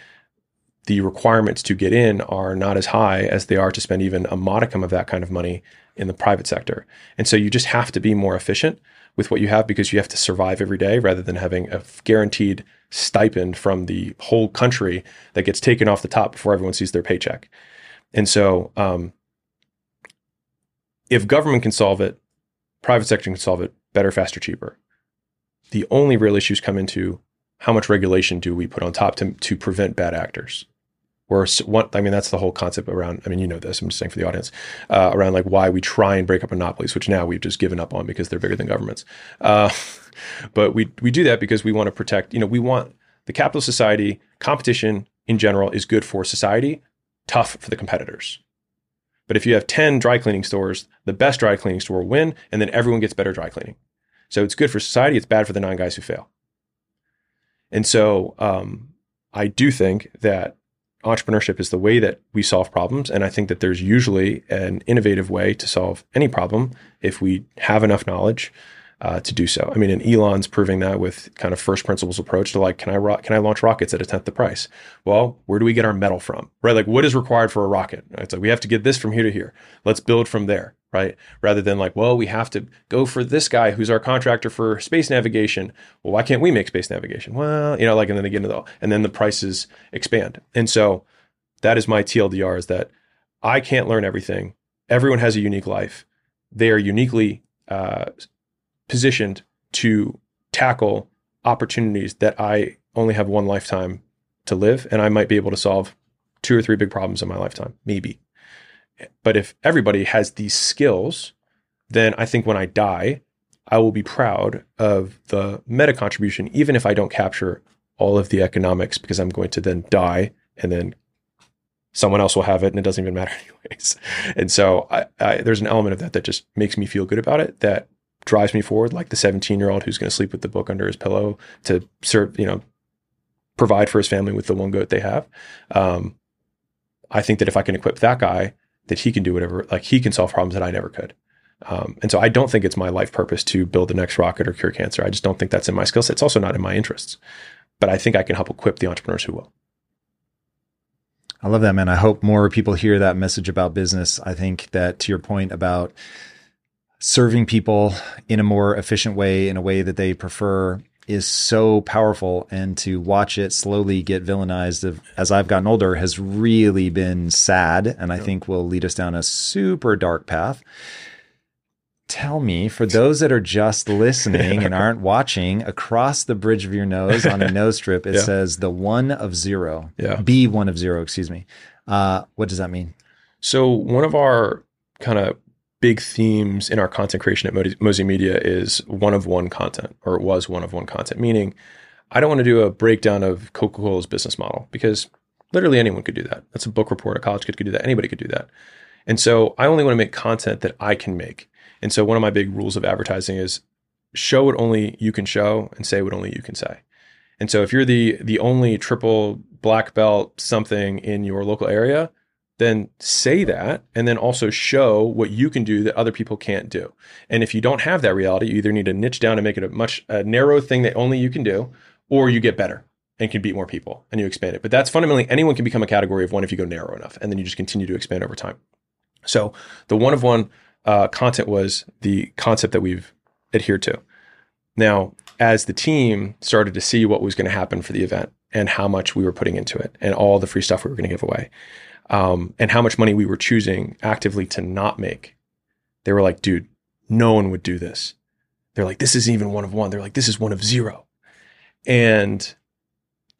the requirements to get in are not as high as they are to spend even a modicum of that kind of money in the private sector. And so you just have to be more efficient with what you have, because you have to survive every day, rather than having a guaranteed stipend from the whole country that gets taken off the top before everyone sees their paycheck. And so um, if government can solve it, private sector can solve it better, faster, cheaper. The only real issues come into how much regulation do we put on top to, to prevent bad actors. Or what, I mean, that's the whole concept around, I mean, you know this, I'm just saying for the audience, uh, around like why we try and break up monopolies, which now we've just given up on because they're bigger than governments. Uh, but we we do that because we want to protect, you know, we want the capitalist society, competition in general is good for society, tough for the competitors. But if you have ten dry cleaning stores, the best dry cleaning store will win, and then everyone gets better dry cleaning. So it's good for society, it's bad for the nine guys who fail. And so um, I do think that entrepreneurship is the way that we solve problems, and I think that there's usually an innovative way to solve any problem if we have enough knowledge uh, to do so. I mean, and Elon's proving that with kind of first principles approach to like, can I ro- can I launch rockets at a tenth the price? Well, where do we get our metal from, right? Like what is required for a rocket? It's like, we have to get this from here to here. Let's build from there, right? Rather than like, well, we have to go for this guy who's our contractor for space navigation. Well, why can't we make space navigation? Well, you know, like, and then they get into the, and then the prices expand. And so that is my T L D R, is that I can't learn everything. Everyone has a unique life. They are uniquely, uh, positioned to tackle opportunities that I only have one lifetime to live, and I might be able to solve two or three big problems in my lifetime, maybe. But if everybody has these skills, then I think when I die, I will be proud of the meta contribution, even if I don't capture all of the economics, because I'm going to then die and then someone else will have it and it doesn't even matter anyways. And so I, I, there's an element of that that just makes me feel good about it, that drives me forward, like the seventeen-year-old who's going to sleep with the book under his pillow to serve, you know, provide for his family with the one goat they have. Um, I think that if I can equip that guy, that he can do whatever, like he can solve problems that I never could. Um, and so I don't think it's my life purpose to build the next rocket or cure cancer. I just don't think that's in my skill set. It's also not in my interests, but I think I can help equip the entrepreneurs who will. I love that, man. I hope more people hear that message about business. I think that to your point about serving people in a more efficient way, in a way that they prefer, is so powerful. And to watch it slowly get villainized as I've gotten older has really been sad. And I yeah. think will lead us down a super dark path. Tell me, for those that are just listening and aren't watching, across the bridge of your nose on a nose strip, it yeah. says the one of zero, yeah. be one of zero, excuse me. Uh, what does that mean? So one of our kind of big themes in our content creation at Mosey Media is one of one content, or it was one of one content, meaning I don't want to do a breakdown of Coca-Cola's business model, because literally anyone could do that. That's a book report. A college kid could do that. Anybody could do that. And so I only want to make content that I can make. And so one of my big rules of advertising is show what only you can show and say what only you can say. And so if you're the the only triple black belt something in your local area, then say that, and then also show what you can do that other people can't do. And if you don't have that reality, you either need to niche down and make it a much a narrow thing that only you can do, or you get better and can beat more people and you expand it. But that's fundamentally, anyone can become a category of one if you go narrow enough, and then you just continue to expand over time. So the one of one uh, content was the concept that we've adhered to. Now, as the team started to see what was going to happen for the event and how much we were putting into it and all the free stuff we were going to give away, Um, and how much money we were choosing actively to not make, they were like, dude, no one would do this. They're like, this isn't even one of one. They're like, this is one of zero. And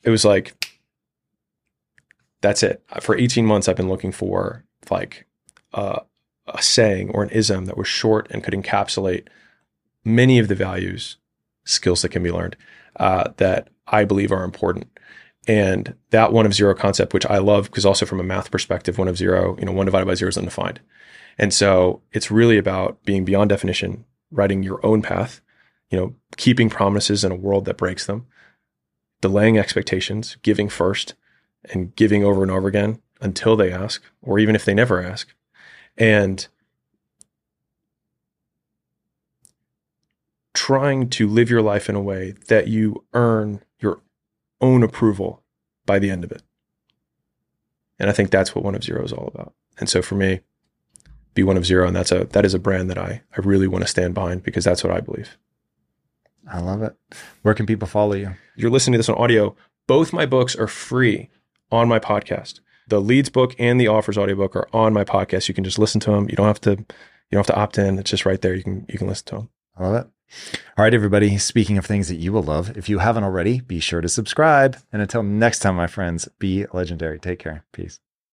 it was like, that's it. For eighteen months, I've been looking for like uh, a saying or an ism that was short and could encapsulate many of the values, skills that can be learned, uh, that I believe are important. And that one of zero concept, which I love, because also from a math perspective, one of zero, you know, one divided by zero is undefined. And so it's really about being beyond definition, writing your own path, you know, keeping promises in a world that breaks them, delaying expectations, giving first, and giving over and over again until they ask, or even if they never ask. And trying to live your life in a way that you earn your own approval by the end of it. And I think that's what one of zero is all about. And so for me, be one of zero. And that's a, that is a brand that I, I really want to stand behind, because that's what I believe. I love it. Where can people follow you? You're listening to this on audio. Both my books are free on my podcast. The Leads book and the Offers audiobook are on my podcast. You can just listen to them. You don't have to, you don't have to opt in. It's just right there. You can, you can listen to them. I love it. All right, everybody. Speaking of things that you will love, if you haven't already, be sure to subscribe. And until next time, my friends, be legendary. Take care. Peace.